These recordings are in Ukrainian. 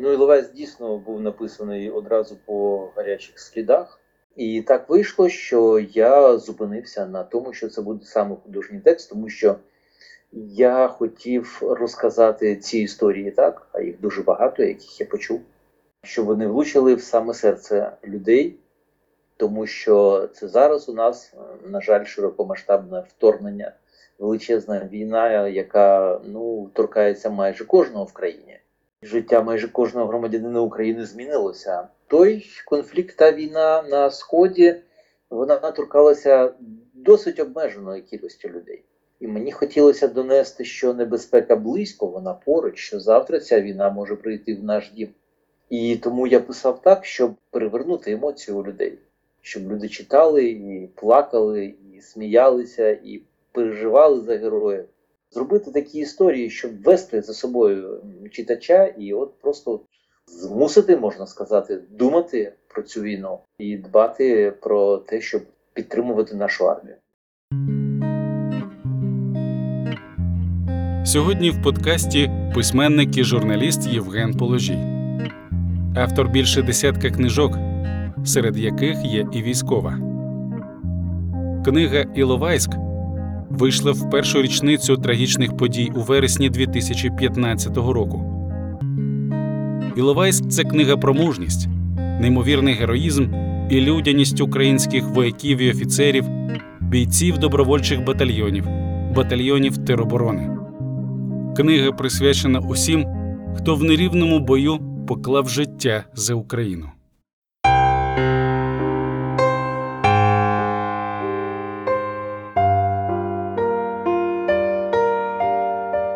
Ну і Іловайськ дійсно був написаний одразу по гарячих слідах. І так вийшло, що я зупинився на тому, що це буде саме художній текст, тому що я хотів розказати ці історії так, а їх дуже багато, яких я почув, щоб вони влучили в саме серце людей, тому що це зараз у нас, на жаль, широкомасштабне вторгнення, величезна війна, яка торкається майже кожного в країні. Життя майже кожного громадянина України змінилося. Той конфлікт, та війна на Сході, вона торкалася досить обмеженої кількості людей. І мені хотілося донести, що небезпека близько, вона поруч, що завтра ця війна може прийти в наш дім. І тому я писав так, щоб перевернути емоції у людей. Щоб люди читали, і плакали, і сміялися, і переживали за героїв. Зробити такі історії, щоб вести за собою читача і от просто змусити, можна сказати, думати про цю війну і дбати про те, щоб підтримувати нашу армію. Сьогодні в подкасті письменник і журналіст Євген Положій. Автор більше десятка книжок, серед яких є і військова. Книга «Іловайськ» вийшла в першу річницю трагічних подій у вересні 2015 року. «Іловайськ» – це книга про мужність, неймовірний героїзм і людяність українських вояків і офіцерів, бійців добровольчих батальйонів, батальйонів тероборони. Книга присвячена усім, хто в нерівному бою поклав життя за Україну.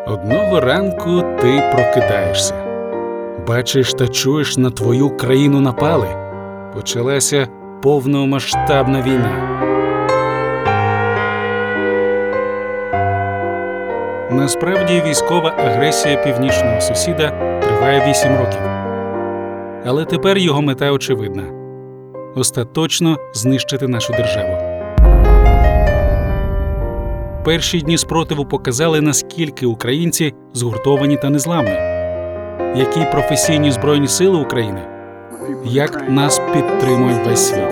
Одного ранку ти прокидаєшся. Бачиш та чуєш, на твою країну напали. Почалася повномасштабна війна. Насправді, військова агресія північного сусіда триває 8 років. Але тепер його мета очевидна – остаточно знищити нашу державу. Перші дні спротиву показали, наскільки українці згуртовані та незламні, які професійні Збройні Сили України, як нас підтримує весь світ.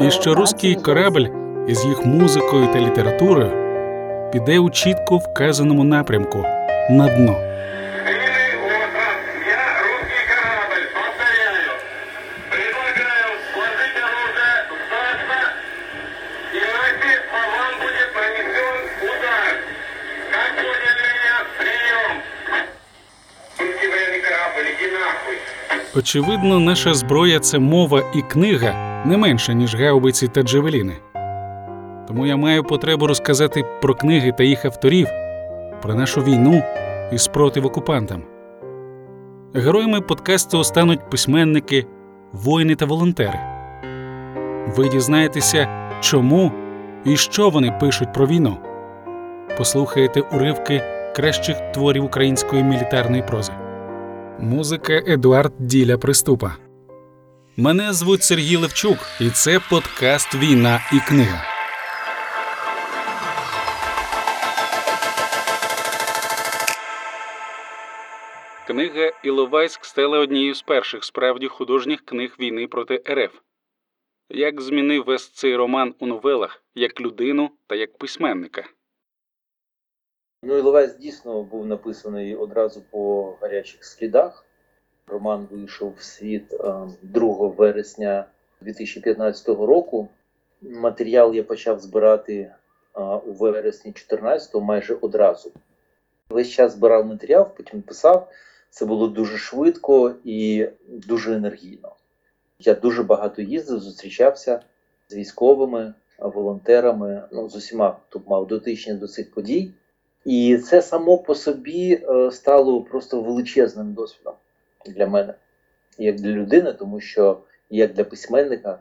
І що руський корабель із їх музикою та літературою піде у чітко вказаному напрямку – на дно. Очевидно, наша зброя – це мова і книга не менше, ніж гаубиці та джавеліни. Тому я маю потребу розказати про книги та їх авторів, про нашу війну і спротив окупантам. Героями подкасту стануть письменники, воїни та волонтери. Ви дізнаєтеся, чому і що вони пишуть про війну. Послухайте уривки кращих творів української мілітарної прози. Музика Едуард Діля Приступа. Мене звуть Сергій Левчук, і це подкаст «Війна і книга». Книга «Іловайськ» стала однією з перших справді художніх книг війни проти РФ. Як змінив весь цей роман у новелах, як людину та як письменника? «Іловайськ» дійсно був написаний одразу по гарячих слідах. Роман вийшов в світ 2 вересня 2015 року. Матеріал я почав збирати у вересні 14-го майже одразу. Весь час збирав матеріал, потім писав. Це було дуже швидко і дуже енергійно. Я дуже багато їздив, зустрічався з військовими, волонтерами, з усіма, хто мав дотичні до цих подій. І це само по собі стало просто величезним досвідом для мене, як для людини, тому що як для письменника,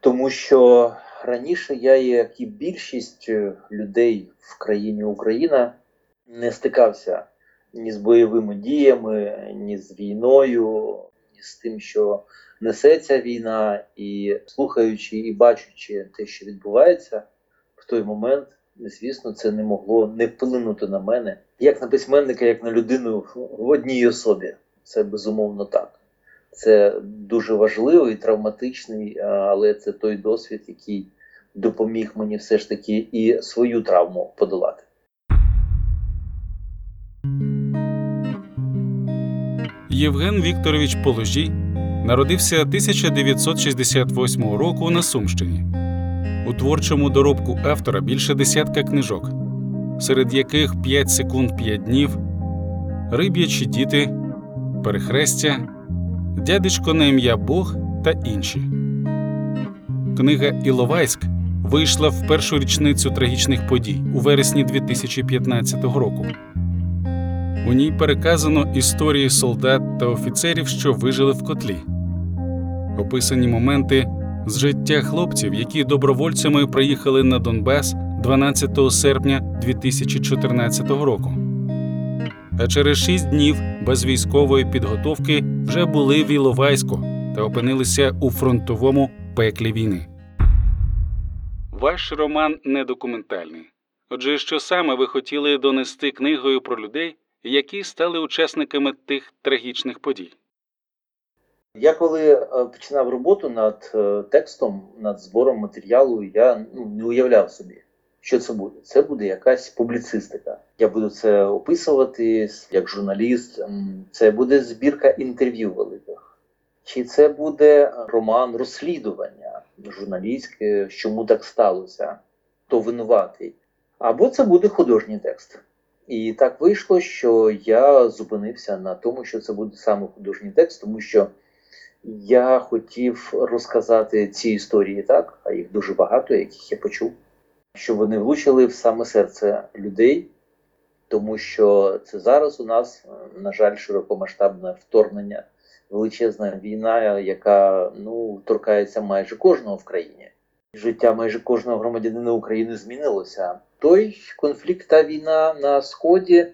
тому що раніше я, як і більшість людей в країні Україна, не стикався ні з бойовими діями, ні з війною, ні з тим, що несе ця війна, і слухаючи і бачучи те, що відбувається в той момент, звісно, це не могло не вплинути на мене, як на письменника, як на людину в одній особі. Це безумовно так. Це дуже важливий, травматичний, але це той досвід, який допоміг мені все ж таки і свою травму подолати. Євген Вікторович Положій народився 1968 року на Сумщині. У творчому доробку автора більше десятка книжок, серед яких «5 секунд, 5 днів», «Риб'ячі діти», «Перехрестя», «Дядечко на ім'я Бог» та інші. Книга «Іловайськ» вийшла в першу річницю трагічних подій у вересні 2015 року. У ній переказано історії солдат та офіцерів, що вижили в котлі. Описані моменти з життя хлопців, які добровольцями приїхали на Донбас 12 серпня 2014 року. А через 6 днів без військової підготовки вже були в Іловайську та опинилися у фронтовому пеклі війни. Ваш роман недокументальний. Отже, що саме ви хотіли донести книгою про людей, які стали учасниками тих трагічних подій? Я коли починав роботу над текстом, над збором матеріалу, я не уявляв собі, що це буде. Це буде якась публіцистика. Я буду це описувати як журналіст. Це буде збірка інтерв'ю великих. Чи це буде роман розслідування журналістське, чому так сталося, хто винуватий. Або це буде художній текст. І так вийшло, що я зупинився на тому, що це буде саме художній текст, тому що я хотів розказати ці історії так, а їх дуже багато, яких я почув, що вони влучили в саме серце людей, тому що це зараз у нас, на жаль, широкомасштабне вторгнення, величезна війна, яка торкається майже кожного в країні. Життя майже кожного громадянина України змінилося. Той конфлікт, та війна на Сході,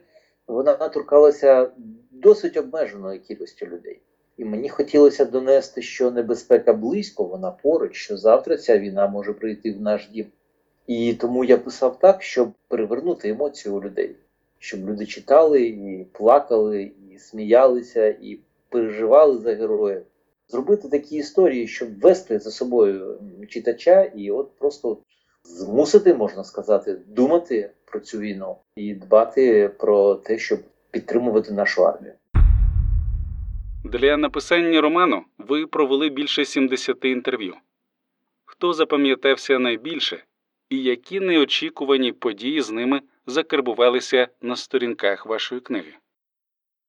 вона торкалася досить обмеженої кількості людей. І мені хотілося донести, що небезпека близько, вона поруч, що завтра ця війна може прийти в наш дім. І тому я писав так, щоб перевернути емоцію у людей. Щоб люди читали, і плакали, і сміялися, і переживали за героїв. Зробити такі історії, щоб вести за собою читача і просто змусити, можна сказати, думати про цю війну і дбати про те, щоб підтримувати нашу армію. Для написання роману ви провели більше 70 інтерв'ю. Хто запам'ятався найбільше і які неочікувані події з ними закарбувалися на сторінках вашої книги?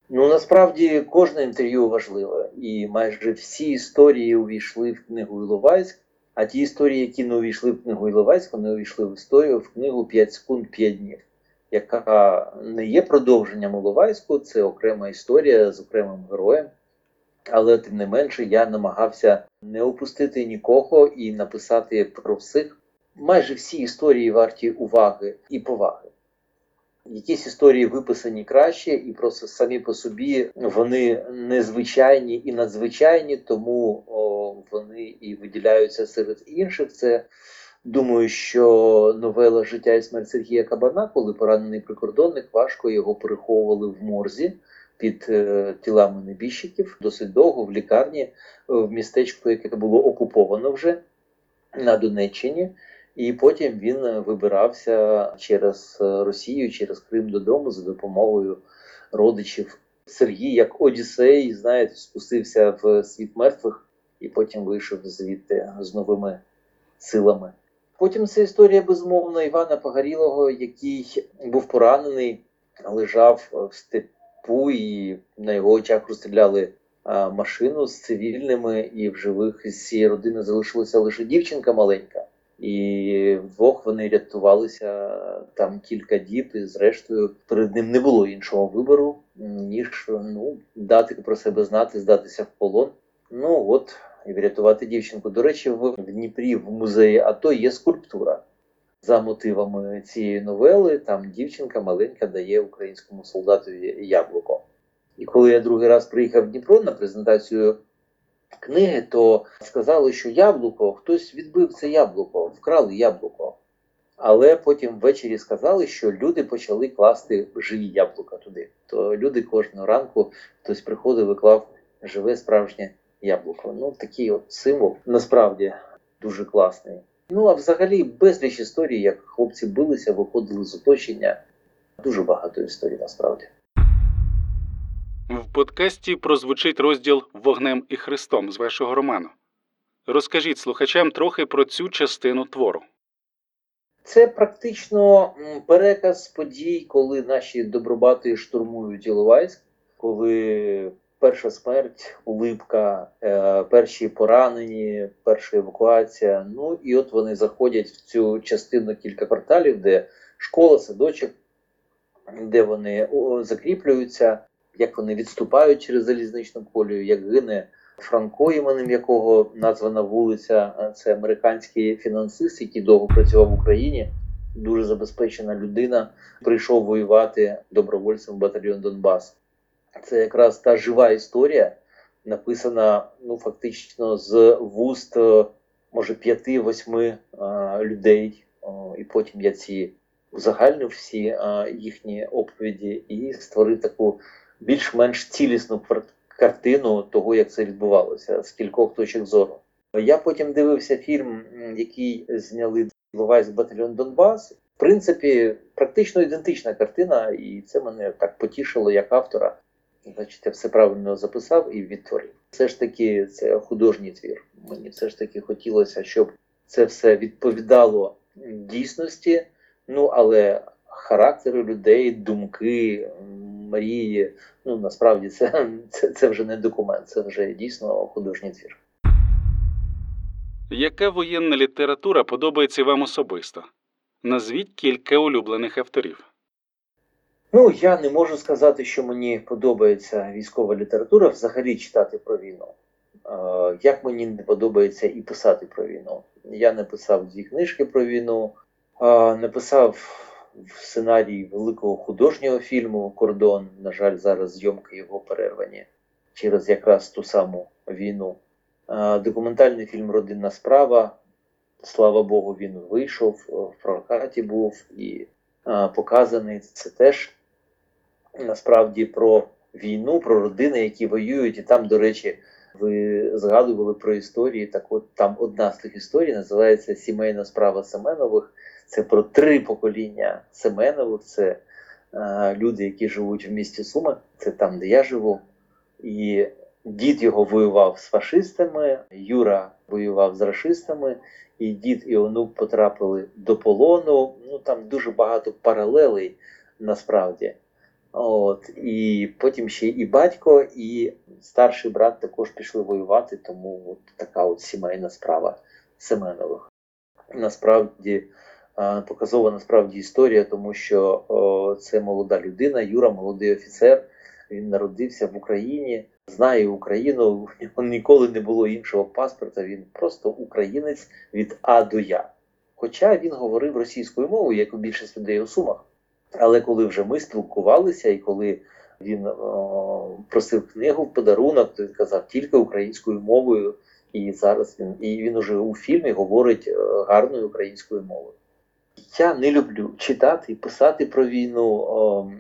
Насправді кожне інтерв'ю важливе, і майже всі історії увійшли в книгу «Іловайськ», а ті історії, які не увійшли в книгу «Іловайськ», вони увійшли в історію в книгу «5 секунд, 5 днів», яка не є продовженням «Іловайську», це окрема історія з окремим героєм, але тим не менше я намагався не опустити нікого і написати про всіх. Майже всі історії варті уваги і поваги. Якісь історії виписані краще, і просто самі по собі вони незвичайні і надзвичайні, тому вони і виділяються серед інших. Це, думаю, що новела «Життя і смерть» Сергія Кабана, коли поранений прикордонник, важко його переховували в морзі під тілами небіжчиків, досить довго в лікарні, в містечку, яке було окуповано вже на Донеччині. І потім він вибирався через Росію, через Крим додому за допомогою родичів. Сергій, як Одіссей, знаєте, спустився в світ мертвих і потім вийшов звідти з новими силами. Потім це історія, безумовно, Івана Погорілого, який був поранений, лежав в степу і на його очах розстріляли машину з цивільними, і в живих з цієї родини залишилася лише дівчинка маленька. І вдвох вони рятувалися там кілька діб, і зрештою перед ним не було іншого вибору, ніж дати про себе знати, здатися в полон. І врятувати дівчинку. До речі, в Дніпрі в музеї АТО є скульптура за мотивами цієї новели. Там дівчинка маленька дає українському солдатові яблуко. І коли я другий раз приїхав в Дніпро на презентацію книги, то сказали, що яблуко, хтось відбив це яблуко, вкрали яблуко. Але потім ввечері сказали, що люди почали класти живі яблука туди. То люди кожного ранку, хтось приходив і клав живе справжнє яблуко. Ну, такий от символ насправді дуже класний. Ну, а взагалі безліч історій, як хлопці билися, виходили з оточення. Дуже багато історій насправді. В подкасті прозвучить розділ «Вогнем і Христом» з вашого роману. Розкажіть слухачам трохи про цю частину твору. Це практично переказ подій, коли наші добробати штурмують Іловайськ, коли перша смерть, Улипка, перші поранені, перша евакуація. Ну і от вони заходять в цю частину кілька кварталів, де школа, садочок, де вони закріплюються, як вони відступають через залізничну колію, як гине Франко, іменем якого названа вулиця. Це американський фінансист, який довго працював в Україні, дуже забезпечена людина, прийшов воювати добровольцем в батальйон Донбас. Це якраз та жива історія, написана фактично з вуст, може, 5-8 людей, і потім я ці узагальнив всі їхні оповіді і створив таку більш-менш цілісну картину того, як це відбувалося, з кількох точок зору. Я потім дивився фільм, який зняли «Іловайськ батальйон Донбас». В принципі, практично ідентична картина, і це мене так потішило як автора. Значить, я все правильно записав і відтворив. Все ж таки, це художній твір. Мені все ж таки хотілося, щоб це все відповідало дійсності, але характери людей, думки, мрії, насправді це вже не документ, це вже дійсно художній твір. Яка воєнна література подобається вам особисто? Назвіть кілька улюблених авторів. Я не можу сказати, що мені подобається військова література, взагалі читати про війну. Як мені не подобається і писати про війну. Я написав 2 книжки про війну, написав сценарій великого художнього фільму «Кордон». На жаль, зараз зйомки його перервані через якраз ту саму війну. Документальний фільм «Родинна справа». Слава Богу, він вийшов, в прокаті був і показаний. Це теж насправді про війну, про родини, які воюють. І там, до речі, ви згадували про історії. Так от, там одна з тих історій називається «Сімейна справа Семенових». Це про 3 покоління Семенових. Це люди, які живуть в місті Суми. Це там, де я живу. І дід його воював з фашистами, Юра воював з рашистами, і дід і онук потрапили до полону. Там дуже багато паралелей насправді. От. І потім ще і батько, і старший брат також пішли воювати, тому от така от сімейна справа Семенових. Насправді показова насправді історія, тому що це молода людина, Юра, молодий офіцер, він народився в Україні, знає Україну, ніколи не було іншого паспорта, він просто українець від А до Я. Хоча він говорив російською мовою, як і більшість людей у Сумах. Але коли вже ми спілкувалися, і коли він просив книгу в подарунок, то він казав тільки українською мовою, і зараз він уже у фільмі говорить гарною українською мовою. Я не люблю читати і писати про війну.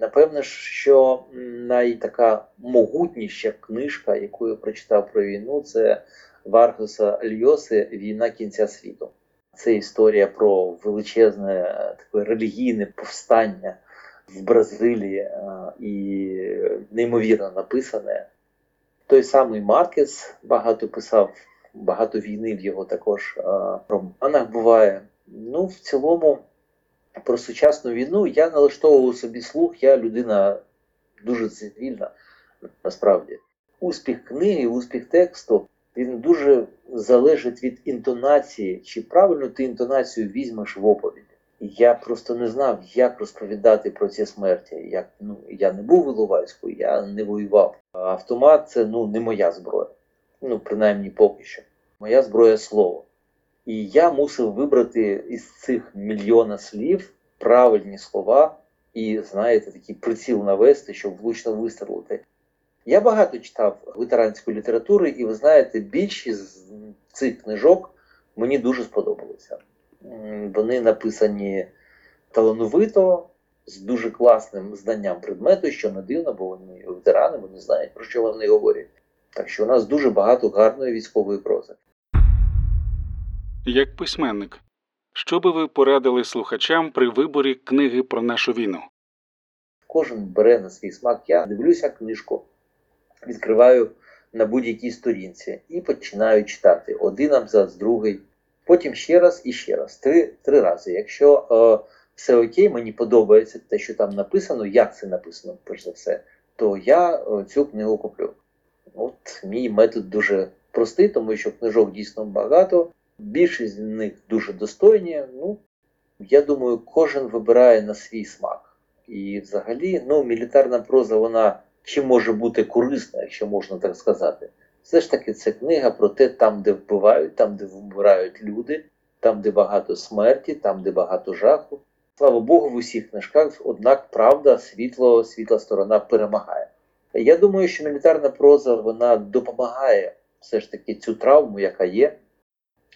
Напевне, що найтака могутніша книжка, яку я прочитав про війну, це Варгаса Льоси «Війна кінця світу». Це історія про величезне таке релігійне повстання в Бразилії і неймовірно написане. Той самий Маркес багато писав, багато війни в його також романах буває. В цілому про сучасну війну я налаштовував собі слух, я людина дуже цивільна, насправді. Успіх книги, успіх тексту, він дуже залежить від інтонації, чи правильно ти інтонацію візьмеш в оповіді. Я просто не знав, як розповідати про ці смерті. Я не був в Іловайську, я не воював. Автомат – це не моя зброя, принаймні поки що. Моя зброя – слово. І я мусив вибрати із цих мільйона слів правильні слова і, такий приціл навести, щоб влучно вистрелити. Я багато читав ветеранської літератури, і, більшість з цих книжок мені дуже сподобалося. вони написані талановито, з дуже класним знанням предмету, що не дивно, бо вони ветерани, вони знають, про що вони говорять. Так що у нас дуже багато гарної військової прози. Як письменник, що би ви порадили слухачам при виборі книги про нашу війну? Кожен бере на свій смак. Я дивлюся книжку, відкриваю на будь-якій сторінці і починаю читати. Один абзац, другий, потім ще раз і ще раз. Три рази. Якщо все окей, мені подобається те, що там написано, як це написано, перш за все, то я цю книгу куплю. От мій метод дуже простий, тому що книжок дійсно багато, більшість з них дуже достойні. Ну, я думаю, кожен вибирає на свій смак. І взагалі, мілітарна проза, вона чи може бути корисна, якщо можна так сказати. Все ж таки, це книга про те, там, де вбивають, там, де вмирають люди, там, де багато смерті, там, де багато жаху. Слава Богу, в усіх книжках, однак правда, світла сторона перемагає. Я думаю, що мілітарна проза, вона допомагає все ж таки цю травму, яка є,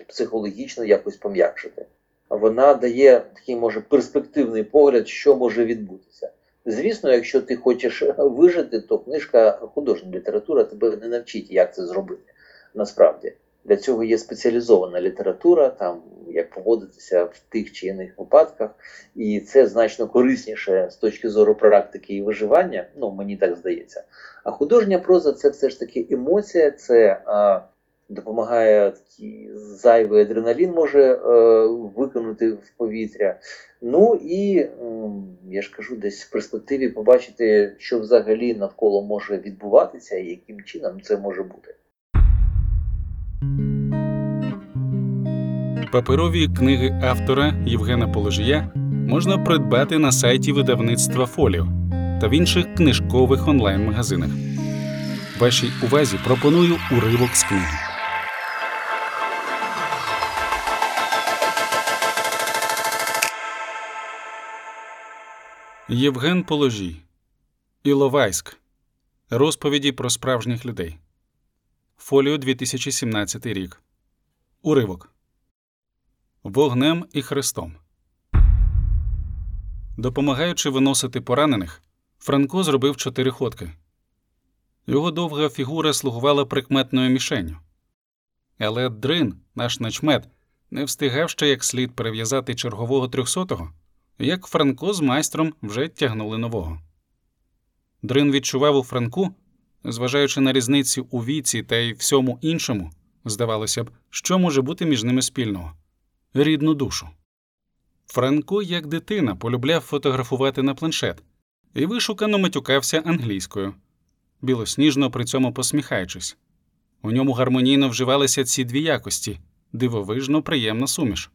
психологічно якось пом'якшити. Вона дає такий, може, перспективний погляд, що може відбутися. Звісно, якщо ти хочеш вижити, то книжка, художня література тебе не навчить, як це зробити насправді. Для цього є спеціалізована література, там, як поводитися в тих чи інших випадках. І це значно корисніше з точки зору практики і виживання, мені так здається. А художня проза – це все ж таки емоція, це допомагає зайвий адреналін може викинути в повітря. Я ж кажу, десь в перспективі побачити, що взагалі навколо може відбуватися і яким чином це може бути. Паперові книги автора Євгена Положія можна придбати на сайті видавництва Фоліо та в інших книжкових онлайн-магазинах. Вашій увазі пропоную уривок з книги. Євген Положій. Іловайськ. Розповіді про справжніх людей. Фоліо 2017 рік. Уривок. Вогнем і хрестом. Допомагаючи виносити поранених, Франко зробив 4 ходки. Його довга фігура слугувала прикметною мішенню. Але Дрин, наш начмет, не встигав ще як слід перев'язати чергового 300-го, як Франко з майстром вже тягнули нового. Дрин відчував у Франку, зважаючи на різницю у віці та й всьому іншому, здавалося б, що може бути між ними спільного – рідну душу. Франко, як дитина, полюбляв фотографувати на планшет і вишукано матюкався англійською, білосніжно при цьому посміхаючись. У ньому гармонійно вживалися ці дві якості – дивовижно приємна суміш,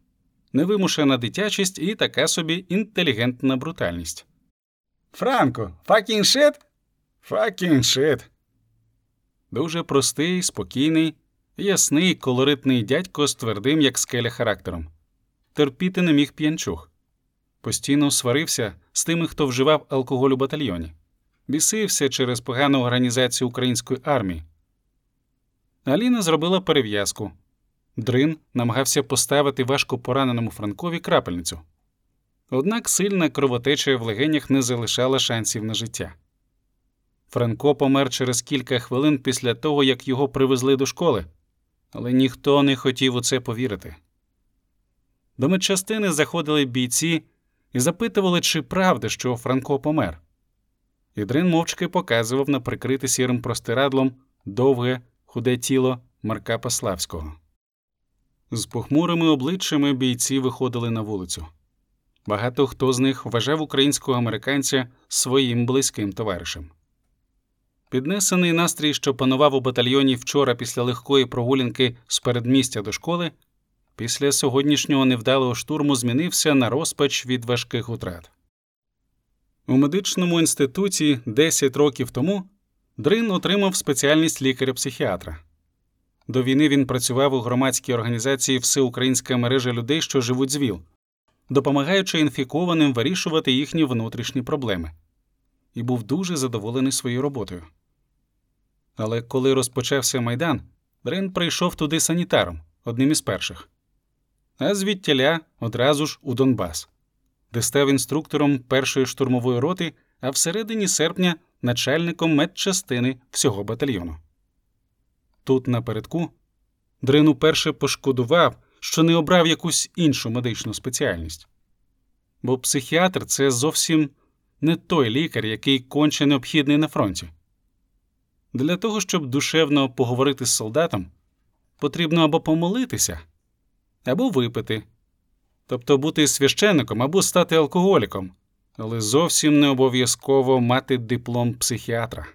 невимушена дитячість і така собі інтелігентна брутальність. «Франко, fucking shit? Fucking shit!» Дуже простий, спокійний, ясний, колоритний дядько з твердим, як скеля, характером. Терпіти не міг п'янчух. Постійно сварився з тими, хто вживав алкоголь у батальйоні. Бісився через погану організацію української армії. Аліна зробила перев'язку. Дрин намагався поставити важко пораненому Франкові крапельницю. Однак сильна кровотеча в легенях не залишала шансів на життя. Франко помер через кілька хвилин після того, як його привезли до школи, але ніхто не хотів у це повірити. До медчастини заходили бійці і запитували, чи правда, що Франко помер. І Дрин мовчки показував на прикрите сірим простирадлом довге, худе тіло Марка Паславського. З похмурими обличчями бійці виходили на вулицю. Багато хто з них вважав українського американця своїм близьким товаришем. Піднесений настрій, що панував у батальйоні вчора після легкої прогулянки з передмістя до школи, після сьогоднішнього невдалого штурму змінився на розпач від важких утрат. У медичному інституті 10 років тому Дрин отримав спеціальність лікаря-психіатра. До війни він працював у громадській організації «Всеукраїнська мережа людей, що живуть з ВІЛ», допомагаючи інфікованим вирішувати їхні внутрішні проблеми. І був дуже задоволений своєю роботою. Але коли розпочався Майдан, Дрин прийшов туди санітаром, одним із перших. а звідтіля одразу ж у Донбас, де став інструктором першої штурмової роти, а в середині серпня начальником медчастини всього батальйону. Тут напередку Дрин уперше пошкодував, що не обрав якусь іншу медичну спеціальність. Бо психіатр – це зовсім не той лікар, який конче необхідний на фронті. Для того, щоб душевно поговорити з солдатом, потрібно або помолитися, або випити. Тобто бути священником або стати алкоголіком, але зовсім не обов'язково мати диплом психіатра.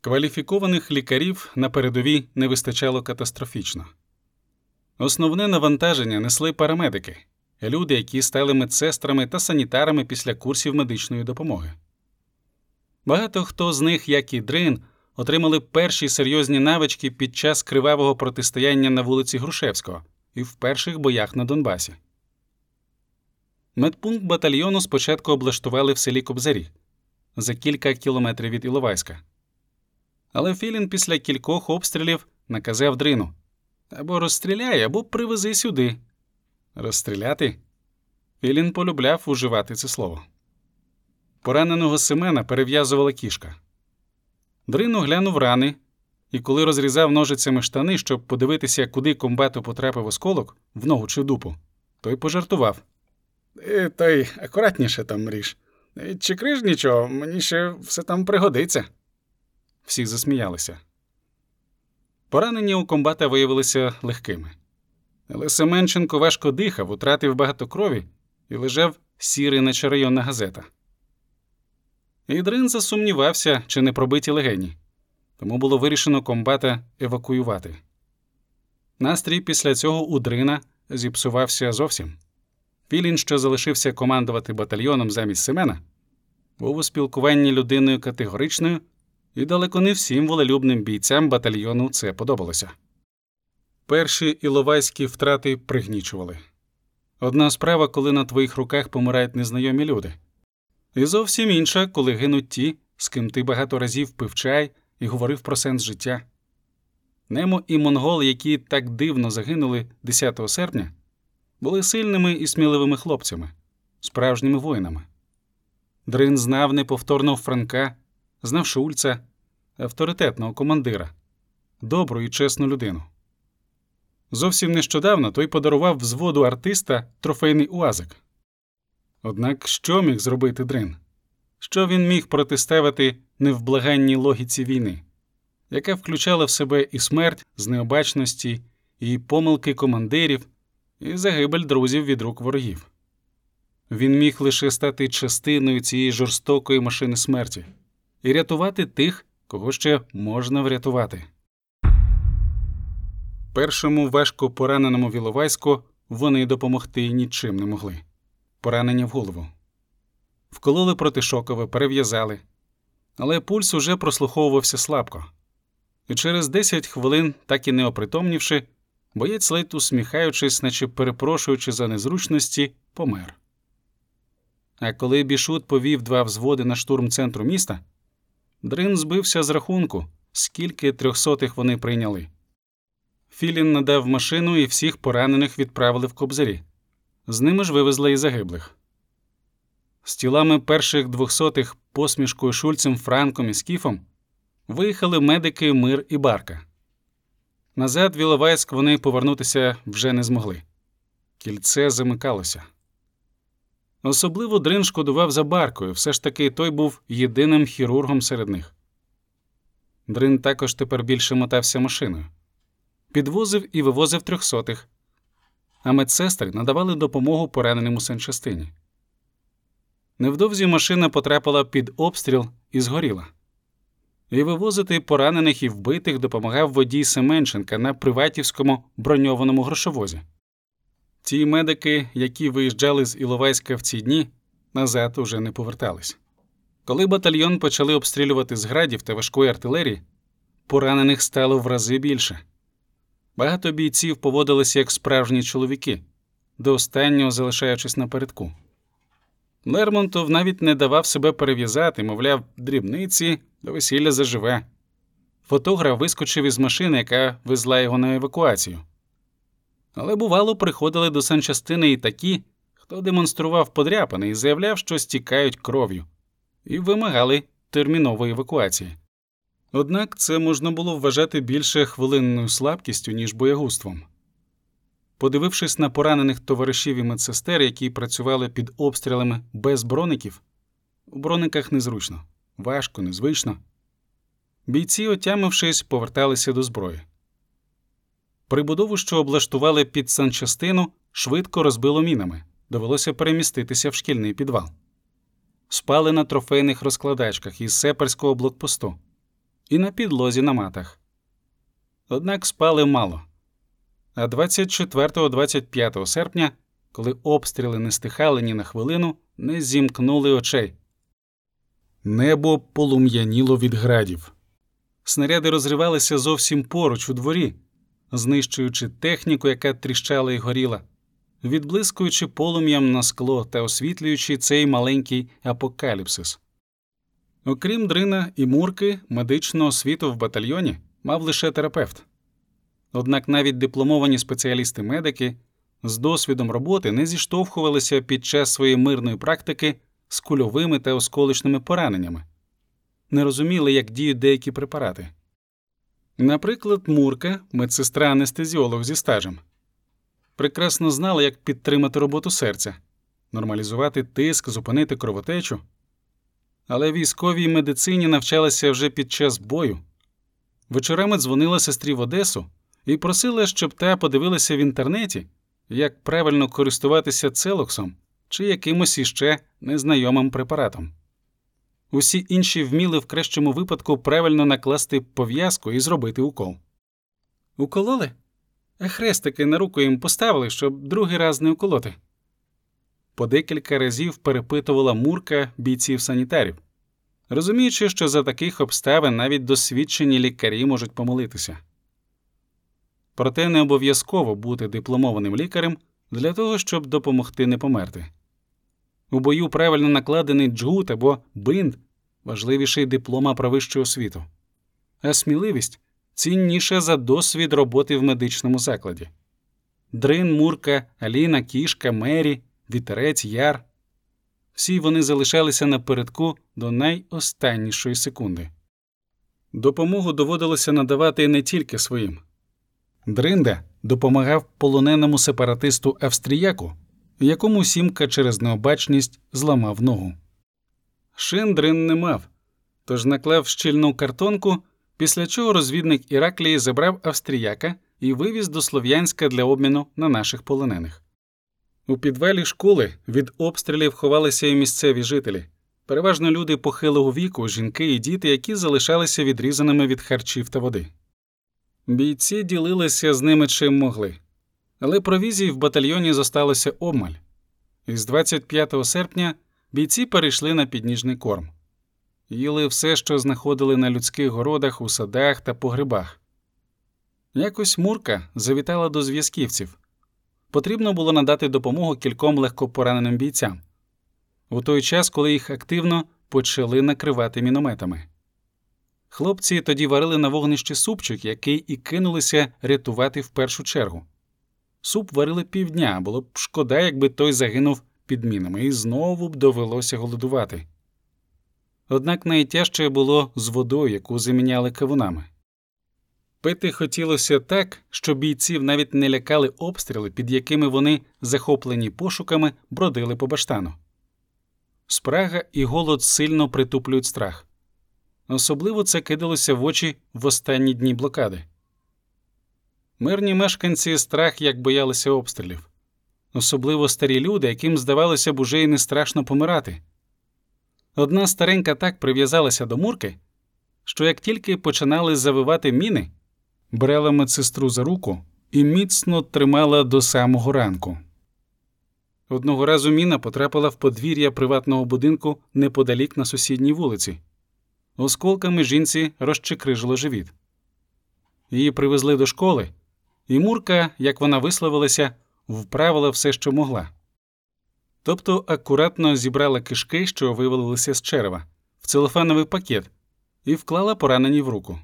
Кваліфікованих лікарів на передовій не вистачало катастрофічно. Основне навантаження несли парамедики – люди, які стали медсестрами та санітарами після курсів медичної допомоги. Багато хто з них, як і Дрин, отримали перші серйозні навички під час кривавого протистояння на вулиці Грушевського і в перших боях на Донбасі. Медпункт батальйону спочатку облаштували в селі Кобзарі, за кілька кілометрів від Іловайська. Але Філін після кількох обстрілів наказав Дрину: або розстріляй, або привези сюди. Розстріляти? Філін полюбляв уживати це слово. Пораненого Семена перев'язувала кішка. Дрин оглянув рани, і коли розрізав ножицями штани, щоб подивитися, куди комбату потрапив осколок, в ногу чи в дупу, той пожартував: той акуратніше там ріж. Чи криж нічого, мені ще все там пригодиться. Всі засміялися. Поранення у комбата виявилися легкими. Але Семенченко важко дихав, утратив багато крові і лежав сірий, наче районна газета. І Дрин засумнівався, чи не пробиті легені. Тому було вирішено комбата евакуювати. Настрій після цього у Дрина зіпсувався зовсім. Філін, що залишився командувати батальйоном замість Семена, був у спілкуванні людиною категоричною, і далеко не всім волелюбним бійцям батальйону це подобалося. Перші іловайські втрати пригнічували. Одна справа, коли на твоїх руках помирають незнайомі люди. І зовсім інша, коли гинуть ті, з ким ти багато разів пив чай і говорив про сенс життя. Немо і монгол, які так дивно загинули 10 серпня, були сильними і сміливими хлопцями, справжніми воїнами. Дрин знав неповторного Франка, знав Шульца, авторитетного командира, добру і чесну людину. Зовсім нещодавно той подарував взводу артиста трофейний уазик. Однак що міг зробити Дрин? Що він міг протиставити невблаганній логіці війни, яка включала в себе і смерть з необачності, і помилки командирів, і загибель друзів від рук ворогів? Він міг лише стати частиною цієї жорстокої машини смерті і рятувати тих, кого ще можна врятувати. Першому важко пораненому в Іловайську вони допомогти нічим не могли. Поранення в голову. Вкололи протишокове, перев'язали. Але пульс уже прослуховувався слабко. І через 10 хвилин, так і не опритомнівши, боєць, ледь усміхаючись, наче перепрошуючи за незручності, помер. А коли Бішут повів 2 взводи на штурм центру міста, Дрин збився з рахунку, скільки 300-х вони прийняли. Філін надав машину і всіх поранених відправили в Кобзарі. З ними ж вивезли і загиблих. З тілами перших 200-х, посмішкою Шульцем, Франком і Скіфом, виїхали медики Мир і Барка. Назад в Іловайськ вони повернутися вже не змогли. Кільце замикалося. Особливо Дрин шкодував за Баркою, все ж таки той був єдиним хірургом серед них. Дрин також тепер більше мотався машиною. Підвозив і вивозив 300-х, а медсестри надавали допомогу пораненим у санчастині. Невдовзі машина потрапила під обстріл і згоріла. І вивозити поранених і вбитих допомагав водій Семенченка на приватівському броньованому грошовозі. Ті медики, які виїжджали з Іловайська в ці дні, назад уже не повертались. Коли батальйон почали обстрілювати з градів та важкої артилерії, поранених стало в рази більше. Багато бійців поводилися як справжні чоловіки, до останнього залишаючись напередку. Лермонтов навіть не давав себе перев'язати, мовляв, дрібниці, до весілля заживе. Фотограф вискочив із машини, яка везла його на евакуацію. Але бувало приходили до санчастини і такі, хто демонстрував подряпини і заявляв, що стікають кров'ю, і вимагали термінової евакуації. Однак це можна було вважати більше хвилинною слабкістю, ніж боягузтвом. Подивившись на поранених товаришів і медсестер, які працювали під обстрілами без броників, у брониках незручно, важко, незвично, бійці, отямившись, поверталися до зброї. Прибудову, що облаштували під санчастину, швидко розбило мінами, довелося переміститися в шкільний підвал. Спали на трофейних розкладачках із сеперського блокпосту і на підлозі на матах. Однак спали мало. А 24-25 серпня, коли обстріли не стихали ні на хвилину, не зімкнули очей. Небо полум'яніло від градів. Снаряди розривалися зовсім поруч у дворі, знищуючи техніку, яка тріщала і горіла, відблискуючи полум'ям на скло та освітлюючи цей маленький апокаліпсис. Окрім Дрина і Мурки, медичну освіту в батальйоні мав лише терапевт. Однак навіть дипломовані спеціалісти-медики з досвідом роботи не зіштовхувалися під час своєї мирної практики з кульовими та осколочними пораненнями, не розуміли, як діють деякі препарати. Наприклад, Мурка, медсестра-анестезіолог зі стажем, прекрасно знала, як підтримати роботу серця, нормалізувати тиск, зупинити кровотечу, але військовій медицині навчалася вже під час бою. Вечорами дзвонила сестрі в Одесу і просила, щоб та подивилася в інтернеті, як правильно користуватися целоксом чи якимось іще незнайомим препаратом. Усі інші вміли в кращому випадку правильно накласти пов'язку і зробити укол. Укололи? А хрестики на руку їм поставили, щоб другий раз не уколоти. По декілька разів перепитувала Мурка бійців-санітарів, розуміючи, що за таких обставин навіть досвідчені лікарі можуть помилитися. Проте не обов'язково бути дипломованим лікарем для того, щоб допомогти не померти. У бою правильно накладений джгут або бинт – важливіший диплома про вищу освіту. А сміливість – цінніша за досвід роботи в медичному закладі. Дрин, Мурка, Аліна, Кішка, Мері, Вітерець, Яр – всі вони залишалися напередку до найостаннішої секунди. Допомогу доводилося надавати не тільки своїм. Дринда допомагав полоненому сепаратисту-австріяку, якому Сімка через необачність зламав ногу. Шин Дрин не мав, тож наклав щільну картонку, після чого розвідник Іраклії забрав австріяка і вивіз до Слов'янська для обміну на наших полонених. У підвалі школи від обстрілів ховалися і місцеві жителі, переважно люди похилого віку, жінки і діти, які залишалися відрізаними від харчів та води. Бійці ділилися з ними чим могли. Але провізії в батальйоні зосталося обмаль. Із 25 серпня бійці перейшли на підніжний корм. Їли все, що знаходили на людських городах, у садах та погребах. Якось Мурка завітала до зв'язківців. Потрібно було надати допомогу кільком легкопораненим бійцям. У той час, коли їх активно почали накривати мінометами. Хлопці тоді варили на вогнищі супчик, який і кинулися рятувати в першу чергу. Суп варили півдня, було б шкода, якби той загинув під мінами, і знову б довелося голодувати. Однак найтяжче було з водою, яку заміняли кавунами. Пити хотілося так, що бійців навіть не лякали обстріли, під якими вони, захоплені пошуками, бродили по баштану. Спрага і голод сильно притуплюють страх. Особливо це кидалося в очі в останні дні блокади. Мирні мешканці страх як боялися обстрілів. Особливо старі люди, яким здавалося б уже й не страшно помирати. Одна старенька так прив'язалася до Мурки, що як тільки починали завивати міни, брала медсестру за руку і міцно тримала до самого ранку. Одного разу міна потрапила в подвір'я приватного будинку неподалік на сусідній вулиці. Осколками жінці розчекрижило живіт. Її привезли до школи, і Мурка, як вона висловилася, вправила все, що могла. Тобто акуратно зібрала кишки, що вивалилися з черева, в целофановий пакет і вклала поранені в руку.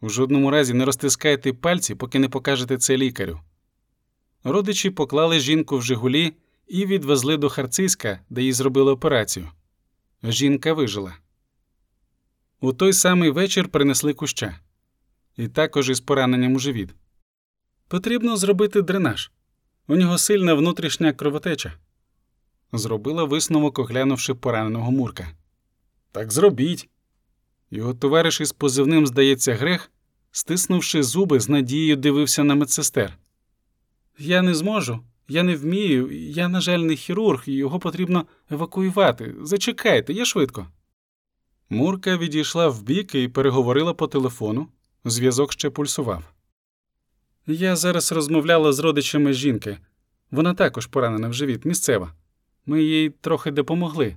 У жодному разі не розтискайте пальці, поки не покажете це лікарю. Родичі поклали жінку в «Жигулі» і відвезли до Харциська, де їй зробили операцію. Жінка вижила. У той самий вечір принесли Куща. І також із пораненням у живіт. Потрібно зробити дренаж. У нього сильна внутрішня кровотеча. Зробила висновок, оглянувши пораненого Мурка. Так зробіть. Його товариш із позивним, здається, Грех, стиснувши зуби, з надією дивився на медсестер. Я не зможу, я не вмію, я, на жаль, не хірург, і його потрібно евакуювати. Зачекайте, я швидко. Мурка відійшла вбік і переговорила по телефону. Зв'язок ще пульсував. Я зараз розмовляла з родичами жінки. Вона також поранена в живіт, місцева. Ми їй трохи допомогли.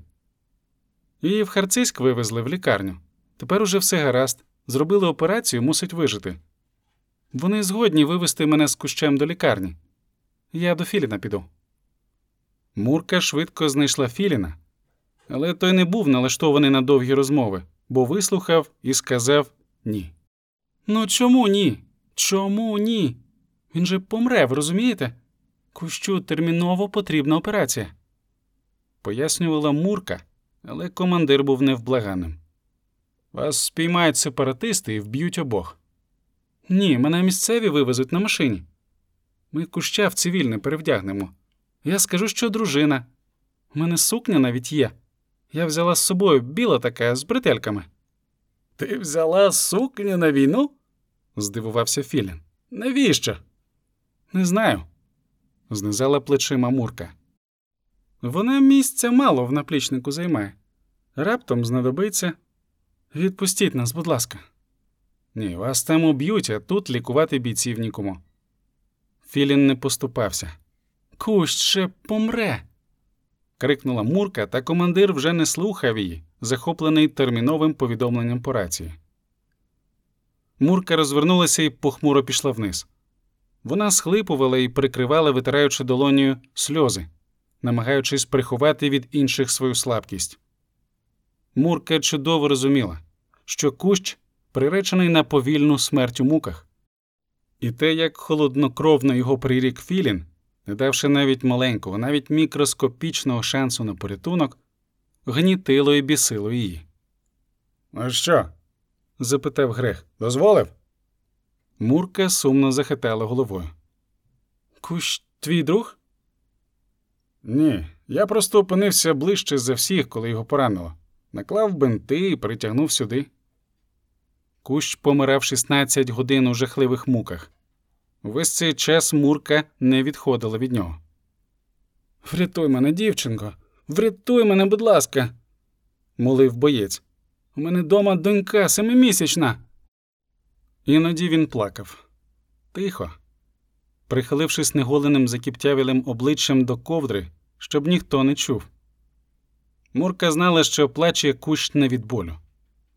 Її в Харциськ вивезли в лікарню. Тепер уже все гаразд. Зробили операцію, мусить вижити. Вони згодні вивезти мене з Кущем до лікарні. Я до Філіна піду. Мурка швидко знайшла Філіна. Але той не був налаштований на довгі розмови, бо вислухав і сказав «ні». Ну чому ні? Чому ні? Він же помре, ви розумієте? Кущу терміново потрібна операція. Пояснювала Мурка, але командир був невблаганим. Вас спіймають сепаратисти і вб'ють обох. Ні, мене місцеві вивезуть на машині. Ми Куща в цивільне перевдягнемо. Я скажу, що дружина. У мене сукня навіть є. Я взяла з собою, біла така, з бретельками. Ти взяла сукню на війну? Здивувався Філін. Навіщо? Не знаю. Знизала плечима Мурка. Вона місця мало в наплічнику займає. Раптом знадобиться. Відпустіть нас, будь ласка. Ні, вас там уб'ють, а тут лікувати бійців нікому. Філін не поступався. Кущ ще помре. Крикнула Мурка, та командир вже не слухав її, захоплений терміновим повідомленням по рації. Мурка розвернулася і похмуро пішла вниз. Вона схлипувала і прикривала, витираючи долонію, сльози, намагаючись приховати від інших свою слабкість. Мурка чудово розуміла, що Кущ приречений на повільну смерть у муках. І те, як холоднокровно його прирік Філін, не давши навіть маленького, навіть мікроскопічного шансу на порятунок, гнітило і бісило її. «А що?» – запитав Грех. «Дозволив?» Мурка сумно захитала головою. «Кущ твій друг?» «Ні, я просто опинився ближче за всіх, коли його поранило. Наклав бинти і притягнув сюди». Кущ помирав 16 годин у жахливих муках. Весь цей час Мурка не відходила від нього. «Врятуй мене, дівчинко! Врятуй мене, будь ласка!» – молив боєць. «У мене дома донька, 7-місячна!» Іноді він плакав. Тихо. Прихилившись неголеним закіптявілим обличчям до ковдри, щоб ніхто не чув. Мурка знала, що плаче Кущ не від болю.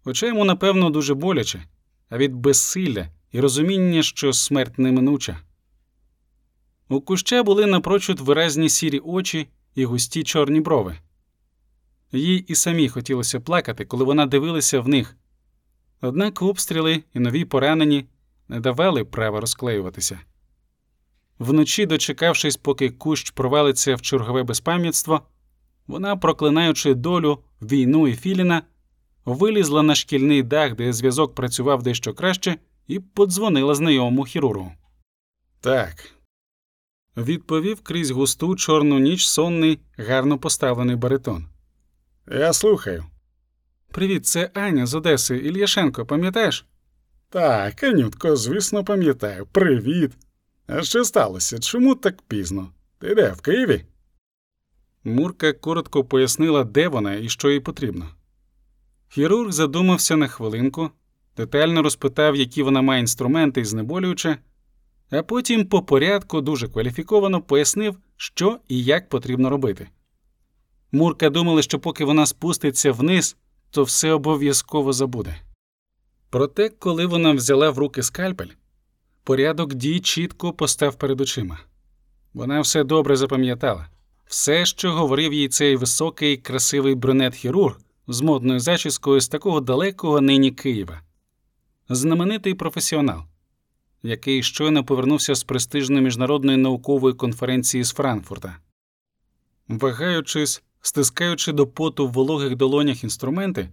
Хоча йому, напевно, дуже боляче, а від безсилля і розуміння, що смерть неминуча. У Куща були напрочуд виразні сірі очі і густі чорні брови. Їй і самій хотілося плакати, коли вона дивилася в них. Однак обстріли і нові поранені не давали права розклеюватися. Вночі, дочекавшись, поки Кущ провалиться в чергове безпам'ятство, вона, проклинаючи долю, війну і Філіна, вилізла на шкільний дах, де зв'язок працював дещо краще, і подзвонила знайомому хірургу. «Так», – відповів крізь густу чорну ніч сонний, гарно поставлений баритон. «Я слухаю». «Привіт, це Аня з Одеси, Ільяшенко, пам'ятаєш?» «Так, Анютко, звісно, пам'ятаю. Привіт. А що сталося? Чому так пізно? Ти де, в Києві?» Мурка коротко пояснила, де вона і що їй потрібно. Хірург задумався на хвилинку, детально розпитав, які вона має інструменти і знеболююче, а потім по порядку дуже кваліфіковано пояснив, що і як потрібно робити. Мурка думала, що поки вона спуститься вниз, то все обов'язково забуде. Проте, коли вона взяла в руки скальпель, порядок дій чітко постав перед очима. Вона все добре запам'ятала. Все, що говорив їй цей високий, красивий брюнет-хірург з модною зачіскою з такого далекого нині Києва. Знаменитий професіонал. який щойно повернувся з престижної міжнародної наукової конференції з Франкфурта. Вагаючись, стискаючи до поту в вологих долонях інструменти,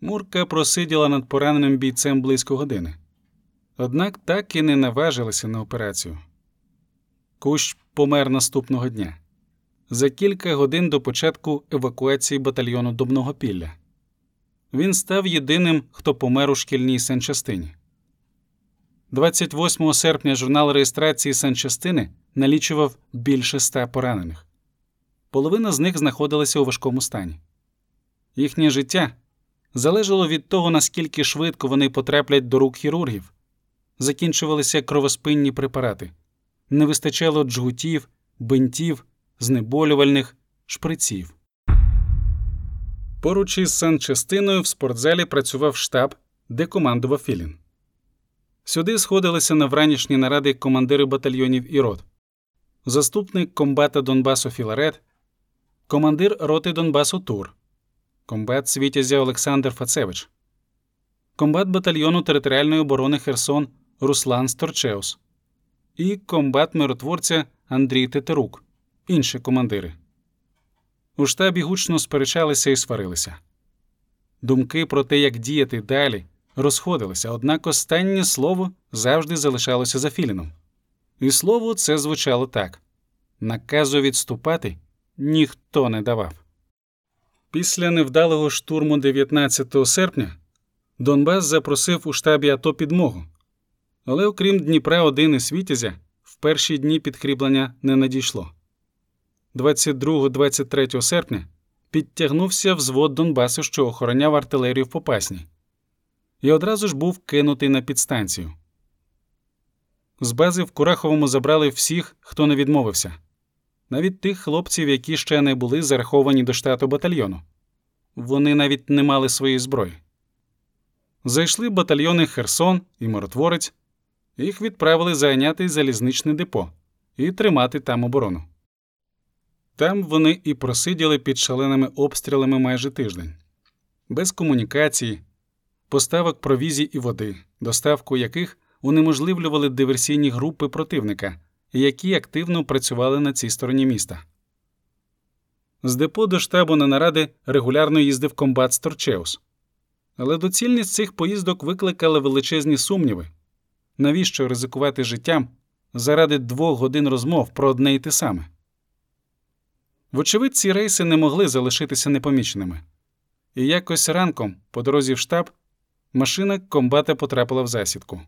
Мурка просиділа над пораненим бійцем близько години. Однак так і не наважилася на операцію. Кущ помер наступного дня, за кілька годин до початку евакуації батальйону Дубного Пілля. Він став єдиним, хто помер у шкільній санчастині. 28 серпня журнал реєстрації санчастини налічував більше 100 поранених. Половина з них знаходилася у важкому стані. Їхнє життя залежало від того, наскільки швидко вони потраплять до рук хірургів. Закінчувалися кровоспинні препарати. Не вистачало джгутів, бинтів, знеболювальних, шприців. Поруч із санчастиною в спортзалі працював штаб, де командував Філін. Сюди сходилися на вранішні наради командири батальйонів і рот. Заступник комбата Донбасу Філарет, командир роти Донбасу Тур, комбат Світязя Олександр Фацевич, комбат батальйону територіальної оборони Херсон Руслан Сторчеус і комбат миротворця Андрій Тетерук, інші командири. У штабі гучно сперечалися і сварилися. Думки про те, як діяти далі, розходилися, однак останнє слово завжди залишалося за Філіном. І слово це звучало так. Наказу відступати ніхто не давав. Після невдалого штурму 19 серпня Донбас запросив у штабі АТО підмогу. Але окрім Дніпра-1 і Світязя, в перші дні підкріплення не надійшло. 22-23 серпня підтягнувся взвод Донбасу, що охороняв артилерію в Попасні. І одразу ж був кинутий на підстанцію. З бази в Кураховому забрали всіх, хто не відмовився. Навіть тих хлопців, які ще не були зараховані до штату батальйону. Вони навіть не мали своєї зброї. Зайшли батальйони Херсон і Миротворець. Їх відправили зайняти залізничне депо і тримати там оборону. Там вони і просиділи під шаленими обстрілами майже тиждень. Без комунікації, поставок провізії і води, доставку яких унеможливлювали диверсійні групи противника, які активно працювали на цій стороні міста. З депо до штабу на наради регулярно їздив комбат Сторчеус. Але доцільність цих поїздок викликала величезні сумніви. Навіщо ризикувати життям заради 2 годин розмов про одне й те саме? Вочевидь, ці рейси не могли залишитися непоміченими. І якось ранком, по дорозі в штаб, машина комбата потрапила в засідку.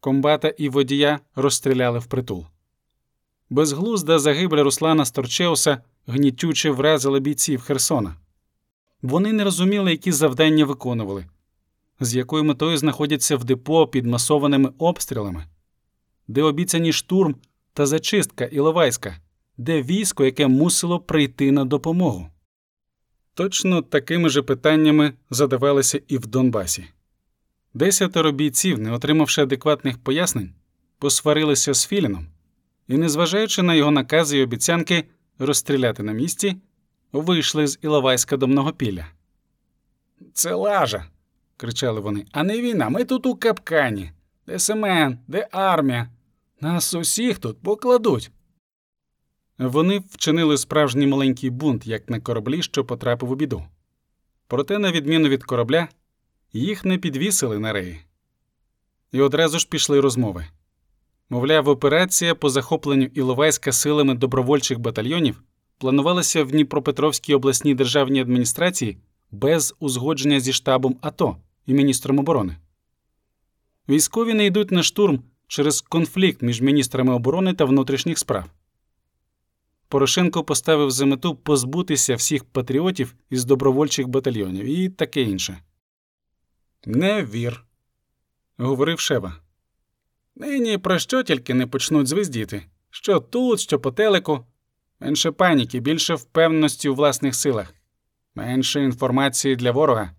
Комбата і водія розстріляли впритул. Безглузда загибель Руслана Сторчеуса гнітюче вразила бійців Херсона. Вони не розуміли, які завдання виконували, з якою метою знаходяться в депо під масованими обстрілами, де обіцяні штурм та зачистка Іловайська, де військо, яке мусило прийти на допомогу. Точно такими же питаннями задавалися і в Донбасі. 10 бійців, не отримавши адекватних пояснень, посварилися з Філіном і, незважаючи на його накази і обіцянки розстріляти на місці, вийшли з Іловайська до Многопілля. «Це лажа!» – кричали вони. «А не війна, ми тут у капкані. Де Семен? Де армія? Нас усіх тут покладуть!» Вони вчинили справжній маленький бунт, як на кораблі, що потрапив у біду. Проте, на відміну від корабля, їх не підвісили на реї. І одразу ж пішли розмови. Мовляв, операція по захопленню Іловайська силами добровольчих батальйонів планувалася в Дніпропетровській обласній державній адміністрації без узгодження зі штабом АТО і міністром оборони. Військові не йдуть на штурм через конфлікт між міністрами оборони та внутрішніх справ. Порошенко поставив за мету позбутися всіх патріотів із добровольчих батальйонів і таке інше. «Не вір», – говорив Шева. «Нині про що тільки не почнуть звездіти. Що тут, що по телеку. Менше паніки, більше впевненості у власних силах. Менше інформації для ворога.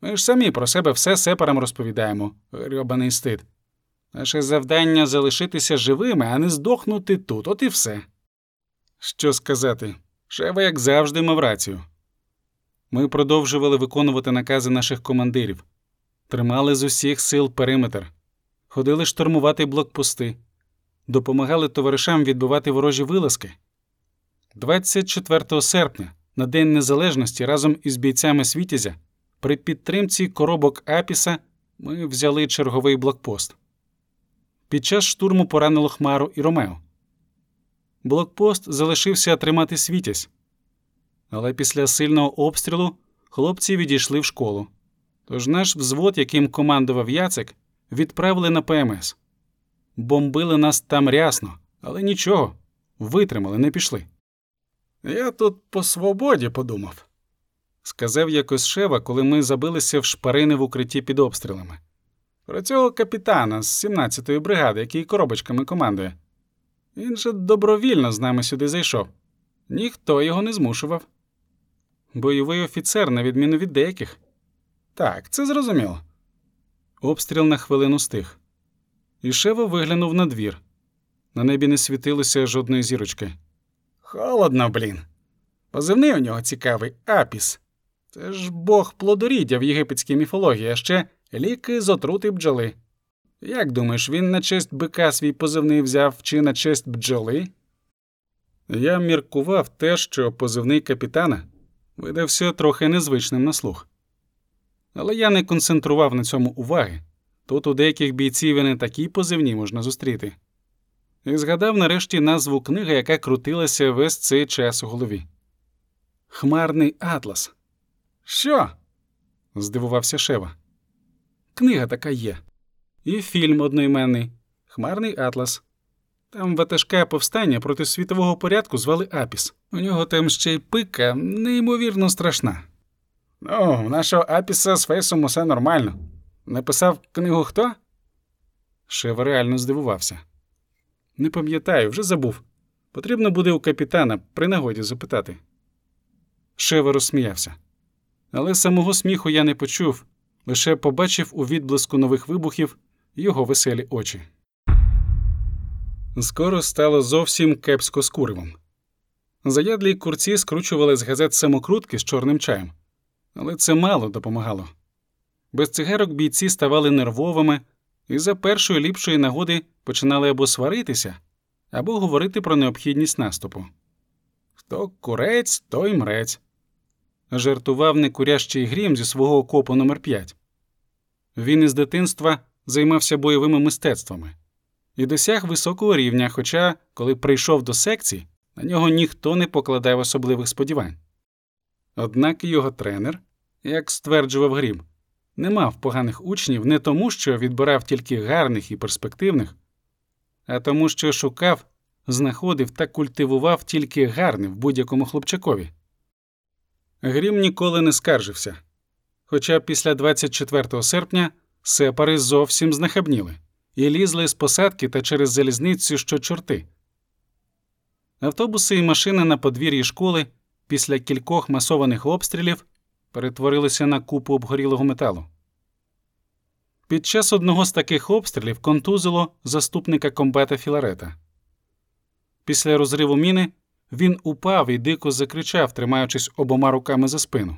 Ми ж самі про себе все сепарам розповідаємо. Грьобаний стид. Наше завдання – залишитися живими, а не здохнути тут. От і все». Що сказати, Шева, як завжди, мав рацію. Ми продовжували виконувати накази наших командирів. Тримали з усіх сил периметр. ходили штурмувати блокпости, допомагали товаришам відбивати ворожі вилазки. 24 серпня, на День Незалежності, разом із бійцями Світязя, при підтримці коробок Апіса ми взяли черговий блокпост. Під час штурму поранило Хмару і Ромео. Блокпост залишився тримати Світязь. Але після сильного обстрілу хлопці відійшли в школу. Тож наш взвод, яким командував Яцик, відправили на ПМС. Бомбили нас там рясно, але нічого, витримали, не пішли. «Я тут по свободі подумав», – сказав якось Шева, коли ми забилися в шпарини в укритті під обстрілами. «Про цього капітана з 17-ї бригади, який коробочками командує. Він же добровільно з нами сюди зайшов. Ніхто його не змушував. Бойовий офіцер, на відміну від деяких». «Так, це зрозуміло». Обстріл на хвилину стих. І Шева виглянув на двір. На небі не світилося жодної зірочки. «Холодно, блін. Позивний у нього цікавий – Апіс. Це ж бог плодоріддя в єгипетській міфології, а ще ліки з отрути бджоли. Як думаєш, він на честь бика свій позивний взяв чи на честь бджоли?» Я міркував те, що позивний капітана видався трохи незвичним на слух. Але я не концентрував на цьому уваги. Тут у деяких бійців і не такі позивні можна зустріти. І згадав нарешті назву книги, яка крутилася весь цей час у голові. «Хмарний атлас». «Що?» – здивувався Шева. «Книга така є. І фільм одноіменний «Хмарний атлас». Там ватажка повстання проти світового порядку звали Апіс. У нього там ще й пика неймовірно страшна». «Ну, у нашого Апіса з фейсом усе нормально. Написав книгу хто?» Шева реально здивувався. «Не пам'ятаю, вже забув. Потрібно буде у капітана при нагоді запитати». Шева розсміявся. Але самого сміху я не почув, лише побачив у відблиску нових вибухів його веселі очі. Скоро стало зовсім кепсько з куривом. Заядлі курці скручували з газет самокрутки з чорним чаєм. Але це мало допомагало. Без цигарок бійці ставали нервовими і за першої ліпшої нагоди починали або сваритися, або говорити про необхідність наступу. «Хто курець, той мрець», – жартував некурящий Грім зі свого окопу номер 5. Він із дитинства займався бойовими мистецтвами і досяг високого рівня, хоча, коли прийшов до секції, на нього ніхто не покладав особливих сподівань. Однак його тренер, як стверджував Грім, не мав поганих учнів не тому, що відбирав тільки гарних і перспективних, а тому, що шукав, знаходив та культивував тільки гарне в будь-якому хлопчакові. Грім ніколи не скаржився, хоча після 24 серпня сепари зовсім знахабніли і лізли з посадки та через залізницю, що чорти. Автобуси і машини на подвір'ї школи після кількох масованих обстрілів перетворилися на купу обгорілого металу. Під час одного з таких обстрілів контузило заступника комбата Філарета. Після розриву міни він упав і дико закричав, тримаючись обома руками за спину.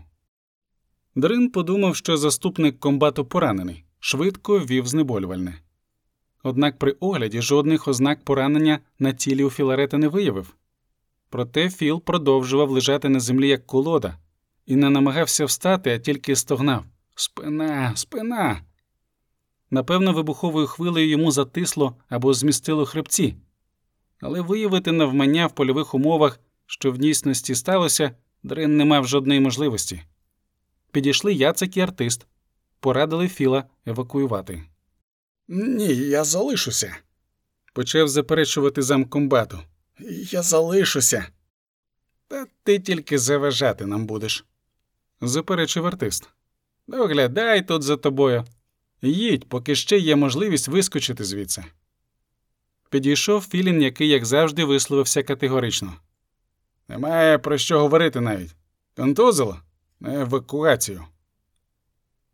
Дрин подумав, що заступник комбату поранений, швидко ввів знеболювальне. Однак при огляді жодних ознак поранення на тілі у Філарета не виявив. Проте Філ продовжував лежати на землі як колода і не намагався встати, а тільки стогнав: «Спина, спина!». Напевно, вибуховою хвилею йому затисло або змістило хребці. Але виявити навмання в польових умовах, що в дійсності сталося, Дрин не мав жодної можливості. Підійшли Яцик і артист. Порадили Філа евакуювати. «Ні, я залишуся», – почав заперечувати замкомбату. «Я залишуся». «Та ти тільки заважати нам будеш», – заперечив артист. «Доглядай тут за тобою. Їдь, поки ще є можливість вискочити звідси». Підійшов Філін, який, як завжди, висловився категорично. «Немає про що говорити навіть. Контузило? На евакуацію».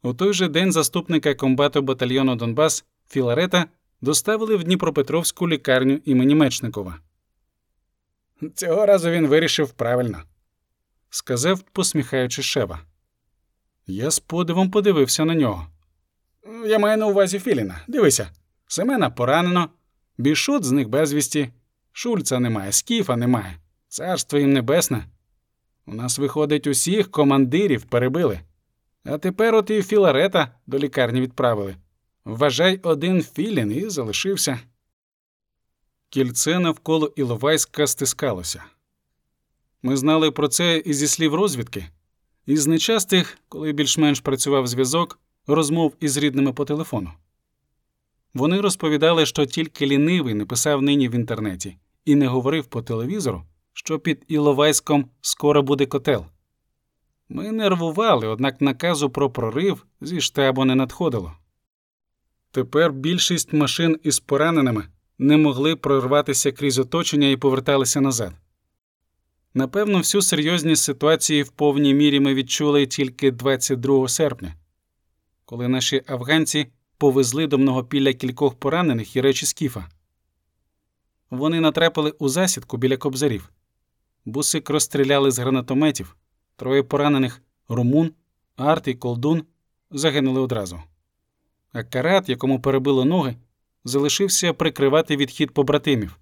У той же день заступника комбату батальйону «Донбас» Філарета доставили в Дніпропетровську лікарню імені Мечникова. «Цього разу він вирішив правильно», – сказав, посміхаючи, Шева. Я з подивом подивився на нього. «Я маю на увазі Філіна. Дивися. Семена поранено, Бішут зник безвісті, Шульца немає, Скіфа немає. Царство їм небесне. У нас, виходить, усіх командирів перебили. А тепер от і Філарета до лікарні відправили. Вважай, один філін і залишився. Кільце навколо Іловайська стискалося. Ми знали про це і зі слів розвідки. Із нечастих, коли більш-менш працював зв'язок, розмов із рідними по телефону. Вони розповідали, що тільки лінивий не писав нині в інтернеті і не говорив по телевізору, що під Іловайськом скоро буде котел. Ми нервували, однак наказу про прорив зі штабу не надходило. Тепер більшість машин із пораненими не могли прорватися крізь оточення і поверталися назад. Напевно, всю серйозність ситуації в повній мірі ми відчули тільки 22 серпня, коли наші афганці повезли до Многопілля кількох поранених і речі Скіфа. Вони натрапили у засідку біля Кобзарів. Бусик розстріляли з гранатометів. Троє поранених – Румун, Арт і Колдун – загинули одразу. А Карат, якому перебило ноги, залишився прикривати відхід побратимів.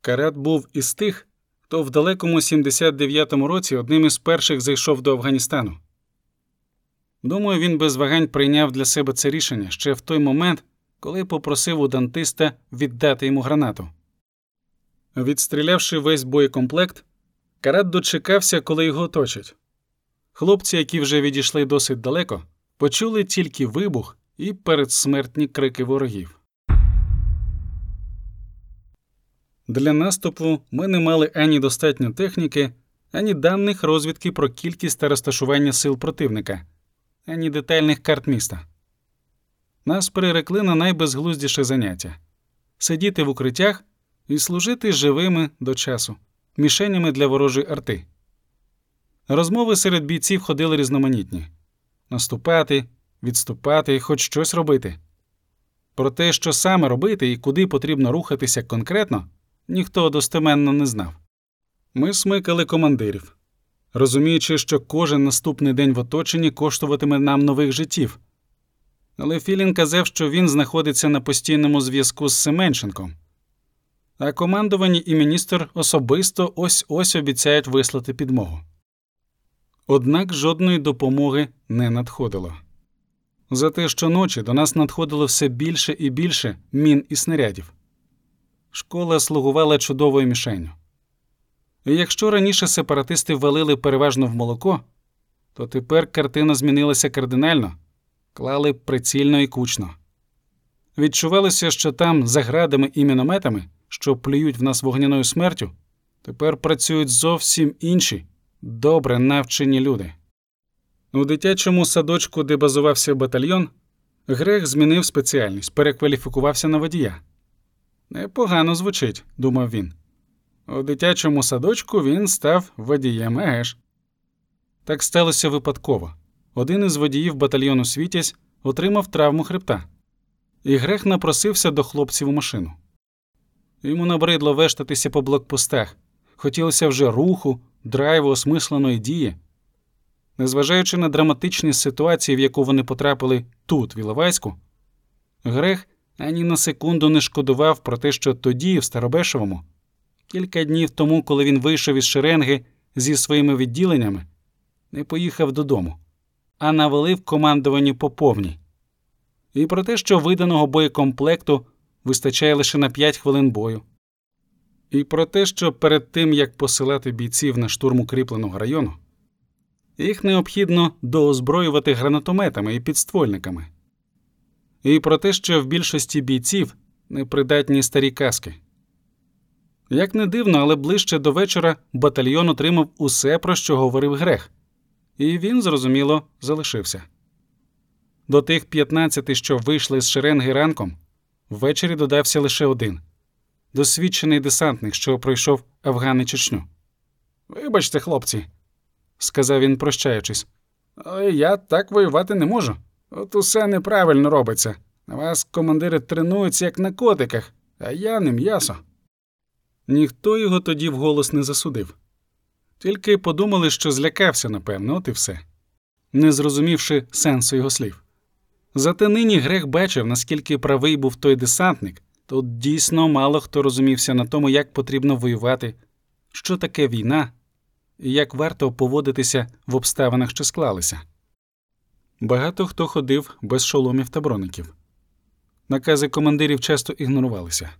Карат був із тих, хто в далекому 79-му році одним із перших зайшов до Афганістану. Думаю, він без вагань прийняв для себе це рішення ще в той момент, коли попросив у дантиста віддати йому гранату. Відстрілявши весь боєкомплект, Карат дочекався, коли його оточать. Хлопці, які вже відійшли досить далеко, почули тільки вибух і передсмертні крики ворогів. Для наступу ми не мали ані достатньо техніки, ані даних розвідки про кількість та розташування сил противника, ані детальних карт міста. Нас прирекли на найбезглуздіше заняття – сидіти в укриттях і служити живими до часу, мішенями для ворожої арти. Розмови серед бійців ходили різноманітні – наступати, відступати, хоч щось робити. Про те, що саме робити і куди потрібно рухатися конкретно, ніхто достеменно не знав. Ми смикали командирів, розуміючи, що кожен наступний день в оточенні коштуватиме нам нових життів. Але Філін казав, що він знаходиться на постійному зв'язку з Семенченком. А командувані і міністр особисто ось-ось обіцяють вислати підмогу. Однак жодної допомоги не надходило. Зате щоночі до нас надходило все більше і більше мін і снарядів. Школа слугувала чудовою мішенню. І якщо раніше сепаратисти валили переважно в молоко, то тепер картина змінилася кардинально. Клали прицільно і кучно. Відчувалося, що там за градами і мінометами, що плюють в нас вогняною смертю, тепер працюють зовсім інші, добре навчені люди. У дитячому садочку, де базувався батальйон, Грех змінив спеціальність, перекваліфікувався на водія. «Непогано звучить», – думав він. У дитячому садочку він став водієм ЕГЕШ. Так сталося випадково. Один із водіїв батальйону «Світязь» отримав травму хребта. І Грех напросився до хлопців у машину. Йому набридло вештатися по блокпостах. Хотілося вже руху, драйву, осмисленої дії. Незважаючи на драматичність ситуації, в яку вони потрапили тут, в Іловайську, Грех ані на секунду не шкодував про те, що тоді, в Старобешевому, кілька днів тому, коли він вийшов із шеренги зі своїми відділеннями, не поїхав додому, а навалив командуванню по повній. І про те, що виданого боєкомплекту вистачає лише на 5 хвилин бою. І про те, що перед тим, як посилати бійців на штурм укріпленого району, їх необхідно доозброювати гранатометами і підствольниками. І про те, що в більшості бійців непридатні старі каски. Як не дивно, але ближче до вечора батальйон отримав усе, про що говорив Грех. І він, зрозуміло, залишився. До тих 15, що вийшли з шеренги ранком, ввечері додався лише один – досвідчений десантник, що пройшов Афган і Чечню. «Вибачте, хлопці», – сказав він, прощаючись. «Але я так воювати не можу. От усе неправильно робиться. На вас командири тренуються, як на котиках, а я не м'ясо». Ніхто його тоді вголос не засудив. Тільки подумали, що злякався, напевно, от і все, не зрозумівши сенсу його слів. Зате нині Грех бачив, наскільки правий був той десантник. Тут дійсно мало хто розумівся на тому, як потрібно воювати, що таке війна і як варто поводитися в обставинах, що склалися. Багато хто ходив без шоломів та броників. Накази командирів часто ігнорувалися.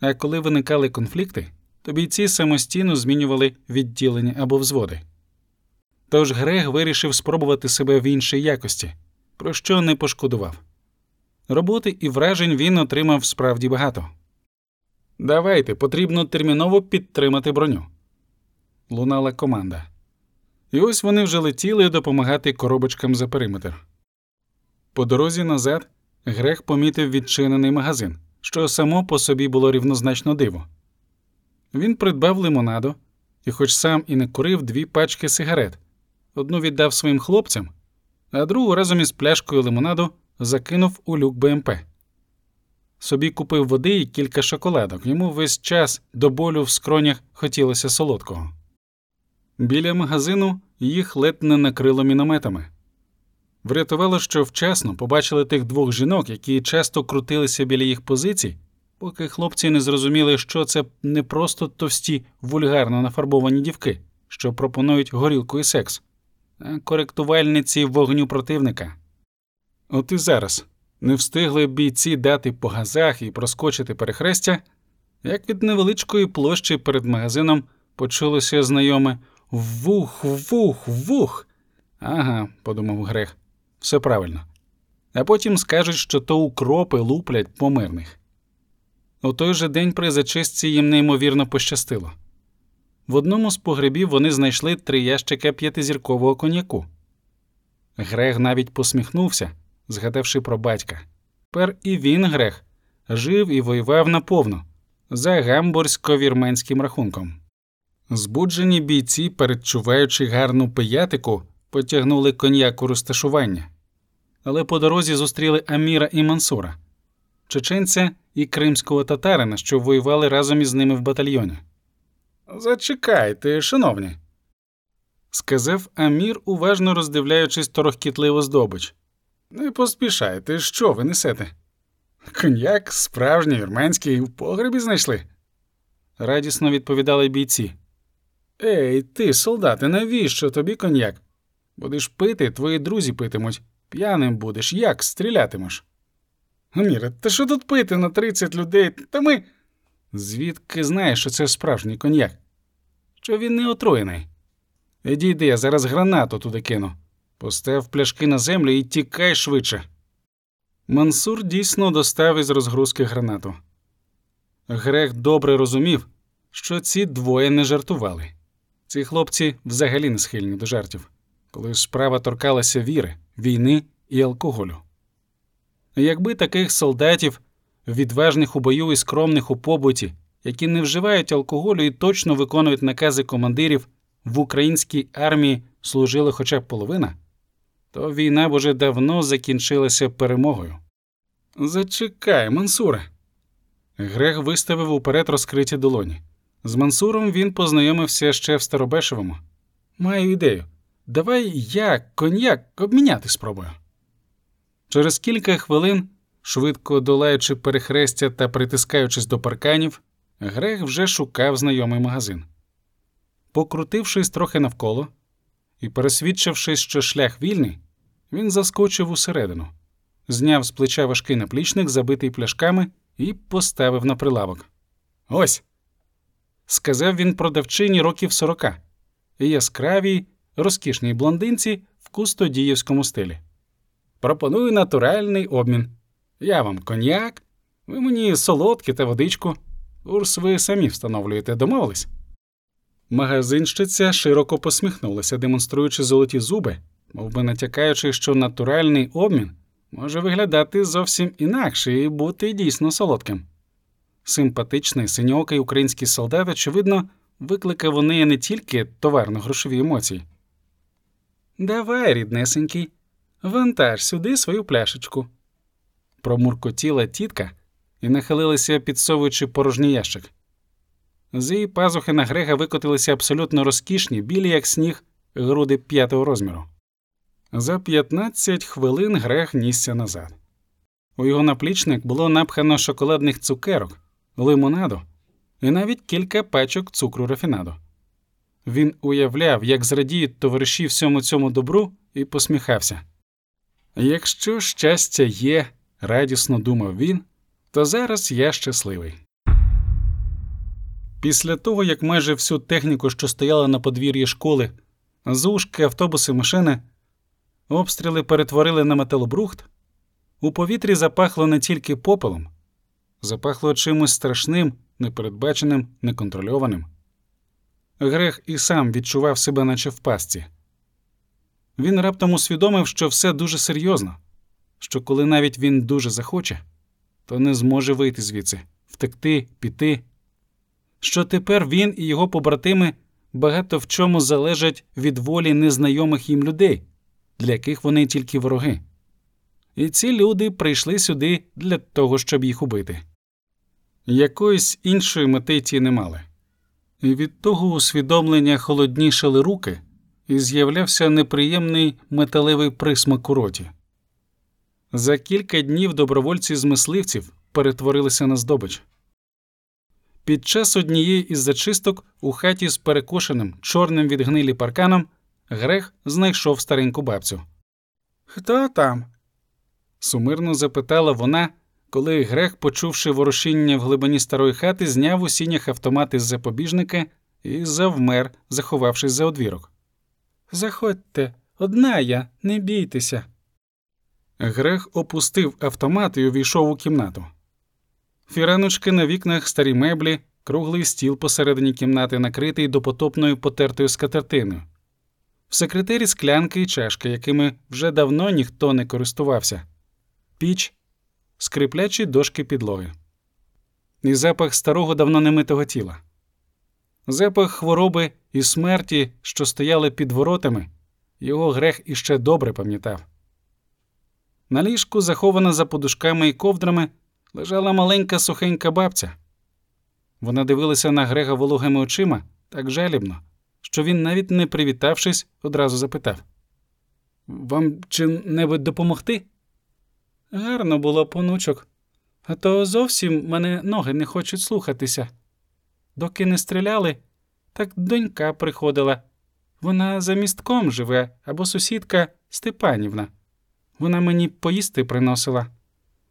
А коли виникали конфлікти, то бійці самостійно змінювали відділення або взводи. Тож Грег вирішив спробувати себе в іншій якості, про що не пошкодував. Роботи і вражень він отримав справді багато. «Давайте, потрібно терміново підтримати броню», – лунала команда. І ось вони вже летіли допомагати коробочкам за периметр. По дорозі назад Грег помітив відчинений магазин, що само по собі було рівнозначно диво. Він придбав лимонаду і хоч сам і не курив, 2 пачки сигарет. Одну віддав своїм хлопцям, а другу разом із пляшкою лимонаду закинув у люк БМП. Собі купив води і кілька шоколадок. Йому весь час до болю в скронях хотілося солодкого. Біля магазину їх ледь не накрило мінометами. Врятувало, що вчасно побачили тих 2 жінок, які часто крутилися біля їх позицій, поки хлопці не зрозуміли, що це не просто товсті, вульгарно нафарбовані дівки, що пропонують горілку і секс, а коректувальниці вогню противника. От і зараз не встигли бійці дати по газах і проскочити перехрестя, як від невеличкої площі перед магазином почулося знайоме «вух, вух, вух». «Ага», – подумав Грех, – «все правильно». А потім скажуть, що то укропи луплять по мирних. У той же день при зачистці їм неймовірно пощастило. В одному з погребів вони знайшли 3 ящика 5-зіркового коньяку. Грех навіть посміхнувся, згадавши про батька. Тепер і він, Грех, жив і воював наповно, за гамбурзько-вірменським рахунком. Збуджені бійці, передчуваючи гарну пиятику, потягнули коньяк у розташування. Але по дорозі зустріли Аміра і Мансура, чеченця і кримського татарина, що воювали разом із ними в батальйоні. «Зачекайте, шановні», – сказав Амір, уважно роздивляючись торохкітливу здобич. «Не поспішайте, що ви несете?» «Коньяк справжній, вірменський, в погребі знайшли», – радісно відповідали бійці. «Ей, ти, солдати, навіщо тобі коньяк? Будеш пити, твої друзі питимуть. П'яним будеш, як стрілятимеш?» «Аміре, та що тут пити на 30 людей? Та ми...» «Звідки знаєш, що це справжній коньяк? Що він не отруєний? Іди, йди, я зараз гранату туди кину. Постав пляшки на землю і тікай швидше». Мансур дійсно достав із розгрузки гранату. Грех добре розумів, що ці двоє не жартували. Ці хлопці взагалі не схильні до жартів, коли справа торкалася віри, війни і алкоголю. Якби таких солдатів, відважних у бою і скромних у побуті, які не вживають алкоголю і точно виконують накази командирів, в українській армії служила хоча б половина, то війна б уже давно закінчилася перемогою. «Зачекай, Мансуре!» Грех виставив уперед розкриті долоні. З Мансуром він познайомився ще в Старобешевому. «Маю ідею. Давай я коньяк обміняти спробую». Через кілька хвилин, швидко долаючи перехрестя та притискаючись до парканів, Грех вже шукав знайомий магазин. Покрутившись трохи навколо і пересвідчившись, що шлях вільний, він заскочив усередину, зняв з плеча важкий наплічник, забитий пляшками, і поставив на прилавок. «Ось!» – сказав він продавчині 40 років і яскравій, розкішній блондинці в кустодіївському стилі. «Пропоную натуральний обмін. Я вам коньяк, ви мені солодкі та водичку. Курс ви самі встановлюєте, домовились?» Магазинщиця широко посміхнулася, демонструючи золоті зуби, мовби натякаючи, що натуральний обмін може виглядати зовсім інакше і бути дійсно солодким. Симпатичний, синьоокий український солдат, очевидно, викликав у неї не тільки товарно-грошові емоції. «Давай, ріднесенький, вантаж сюди свою пляшечку», – промуркотіла тітка і нахилилася, підсовуючи порожній ящик. З її пазухи на Грега викотилися абсолютно розкішні, білі як сніг, груди 5-го розміру. За 15 хвилин Грег нісся назад. У його наплічник було напхано шоколадних цукерок, лимонаду і навіть кілька пачок цукру рафінаду. Він уявляв, як зрадіють товариші всьому цьому добру, і посміхався. «Якщо щастя є», – радісно думав він, – «то зараз я щасливий». Після того, як майже всю техніку, що стояла на подвір'ї школи, зушки, автобуси, машини, обстріли перетворили на металобрухт, у повітрі запахло не тільки попелом, запахло чимось страшним, непередбаченим, неконтрольованим. Грег і сам відчував себе наче в пастці. Він раптом усвідомив, що все дуже серйозно, що коли навіть він дуже захоче, то не зможе вийти звідси, втекти, піти, що тепер він і його побратими багато в чому залежать від волі незнайомих їм людей, для яких вони тільки вороги. І ці люди прийшли сюди для того, щоб їх убити. Якоїсь іншої мети ті не мали. І від того усвідомлення холоднішали руки, і з'являвся неприємний металевий присмак у роті. За кілька днів добровольці з мисливців перетворилися на здобич. Під час однієї із зачисток у хаті з перекошеним, чорним від гнилі парканом Грег знайшов стареньку бабцю. «Хто там?» – сумирно запитала вона, коли Грег, почувши ворушіння в глибині старої хати, зняв у сінях автомат із запобіжника і завмер, заховавшись за одвірок. «Заходьте, одна я, не бійтеся». Грег опустив автомат і увійшов у кімнату. Фіраночки на вікнах, старі меблі, круглий стіл посередині кімнати, накритий допотопною потертою скатертиною. В секретері склянки і чашки, якими вже давно ніхто не користувався. Піч, скриплячі дошки підлоги. І запах старого давно немитого тіла. Запах хвороби і смерті, що стояли під воротами, його Грег іще добре пам'ятав. На ліжку, захована за подушками і ковдрами, лежала маленька сухенька бабця. Вона дивилася на Грега вологими очима так жалібно, що він, навіть не привітавшись, одразу запитав. «Вам чим-небудь допомогти?» «Гарно було, понучок. А то зовсім мене ноги не хочуть слухатися. Доки не стріляли, так донька приходила. Вона за містком живе, або сусідка Степанівна. Вона мені поїсти приносила.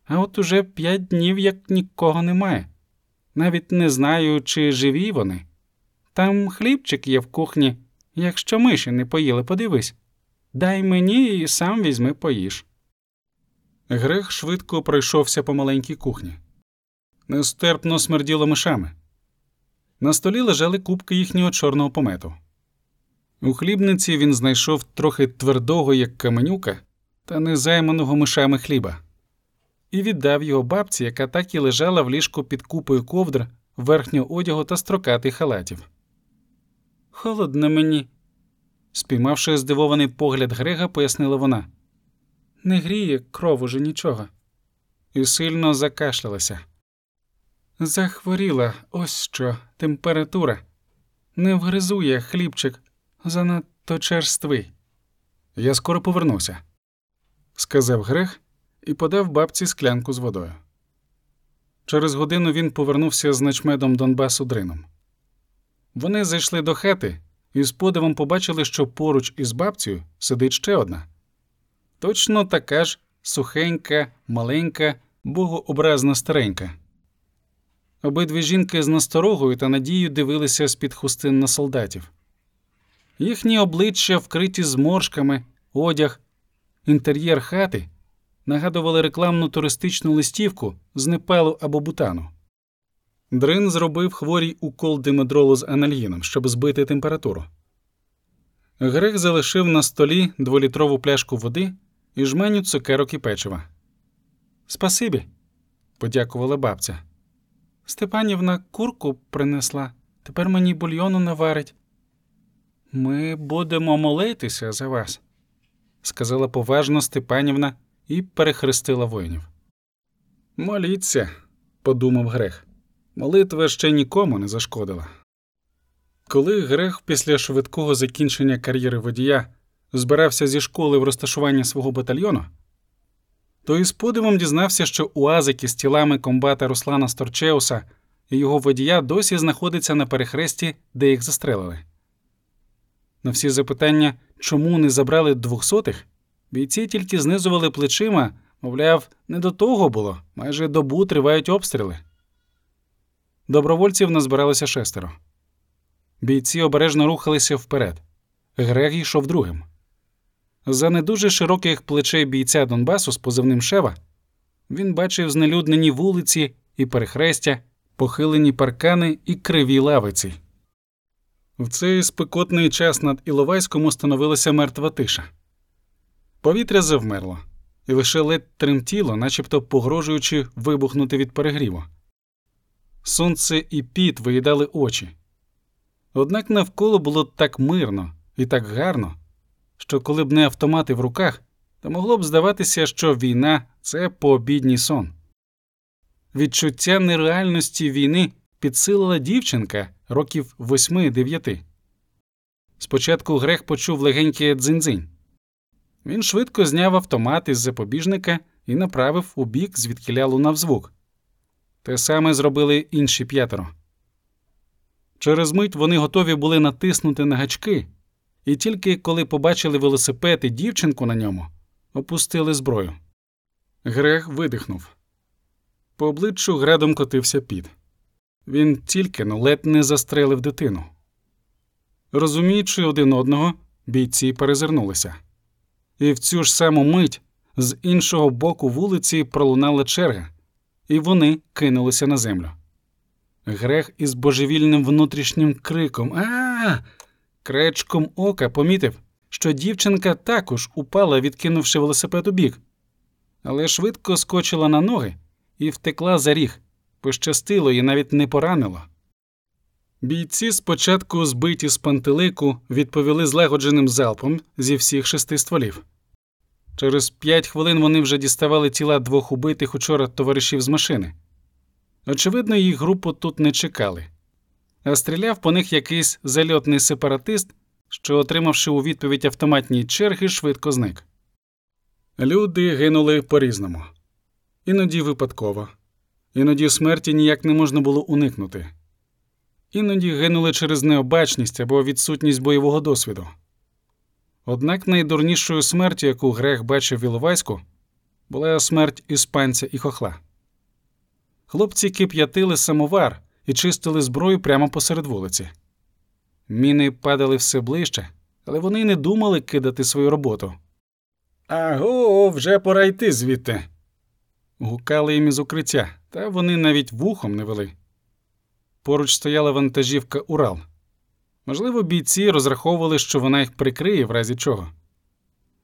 А от уже 5 днів, як нікого немає. Навіть не знаю, чи живі вони. Там хлібчик є в кухні. Якщо миші не поїли, подивись. Дай мені і сам візьми поїж». Грег швидко пройшовся по маленькій кухні. Нестерпно смерділо мишами. На столі лежали кубки їхнього чорного помету. У хлібниці він знайшов трохи твердого, як каменюка, та незайманого мишами хліба. І віддав його бабці, яка так і лежала в ліжку під купою ковдр, верхнього одягу та строкатих халатів. «Холодно мені», – спіймавши здивований погляд Грега, пояснила вона. «Не гріє кров уже нічого». І сильно закашлялася. «Захворіла, ось що, температура. Не вгризує хлібчик, занадто черствий». «Я скоро повернуся», – сказав Грег і подав бабці склянку з водою. Через годину він повернувся з начмедом Донбасу Дрином. Вони зайшли до хати і з подивом побачили, що поруч із бабцею сидить ще одна. Точно така ж сухенька, маленька, богообразна старенька. Обидві жінки з насторогою та надією дивилися з-під хустин на солдатів. Їхні обличчя вкриті зморшками, одяг, інтер'єр хати нагадували рекламну туристичну листівку з Непалу або Бутану. Дрин зробив хворій укол димедролу з анальгіном, щоб збити температуру. Грег залишив на столі 2-літрову пляшку води і жменю цукерок і печива. «Спасибі», – подякувала бабця. «Степанівна курку принесла, тепер мені бульйону наварить». «Ми будемо молитися за вас», – сказала поважно Степанівна і перехрестила воїнів. «Моліться», – подумав Грег. Молитва ще нікому не зашкодила. Коли Грег після швидкого закінчення кар'єри водія збирався зі школи в розташування свого батальйону, то із подивом дізнався, що уазики з тілами комбата Руслана Сторчеуса і його водія досі знаходиться на перехресті, де їх застрелили. На всі запитання, чому не забрали 200-х, бійці тільки знизували плечима, мовляв, не до того було, майже добу тривають обстріли. Добровольців назбиралося 6. Бійці обережно рухалися вперед. Грег йшов другим. За не дуже широких плечей бійця Донбасу з позивним Шева він бачив знелюднені вулиці і перехрестя, похилені паркани і криві лавиці. В цей спекотний час над Іловайськом становилася мертва тиша. Повітря завмерло, і лише ледь тремтіло, начебто погрожуючи вибухнути від перегріву. Сонце і піт виїдали очі. Однак навколо було так мирно і так гарно, що коли б не автомати в руках, то могло б здаватися, що війна – це пообідній сон. Відчуття нереальності війни підсилила дівчинка років 8-9. Спочатку Грег почув легеньке дзинь-дзинь. Він швидко зняв автомат із запобіжника і направив у бік, звідкіля лунав звук. Те саме зробили інші 5. Через мить вони готові були натиснути на гачки, і тільки коли побачили велосипед і дівчинку на ньому, опустили зброю. Грег видихнув. По обличчю градом котився піт. Він тільки-но ледь не застрелив дитину. Розуміючи один одного, бійці перезирнулися. І в цю ж саму мить з іншого боку вулиці пролунала черга, і вони кинулися на землю. Грег із божевільним внутрішнім криком «А-а-а!» кречком ока помітив, що дівчинка також упала, відкинувши велосипед у бік, але швидко скочила на ноги і втекла за ріг. Пощастило і навіть не поранило. Бійці, спочатку збиті з пантелику, відповіли злагодженим залпом зі всіх 6 стволів. Через 5 хвилин вони вже діставали тіла 2 убитих учора товаришів з машини. Очевидно, їх групу тут не чекали. А стріляв по них якийсь зальотний сепаратист, що, отримавши у відповідь автоматні черги, швидко зник. Люди гинули по-різному. Іноді випадково. Іноді смерті ніяк не можна було уникнути. Іноді гинули через необачність або відсутність бойового досвіду. Однак найдурнішою смертю, яку Грег бачив в Іловайську, була смерть іспанця і хохла. Хлопці кип'ятили самовар і чистили зброю прямо посеред вулиці. Міни падали все ближче, але вони не думали кидати свою роботу. «Аго, вже пора йти звідти!» гукали їм із укриття, та вони навіть вухом не вели. Поруч стояла вантажівка «Урал». Можливо, бійці розраховували, що вона їх прикриє в разі чого.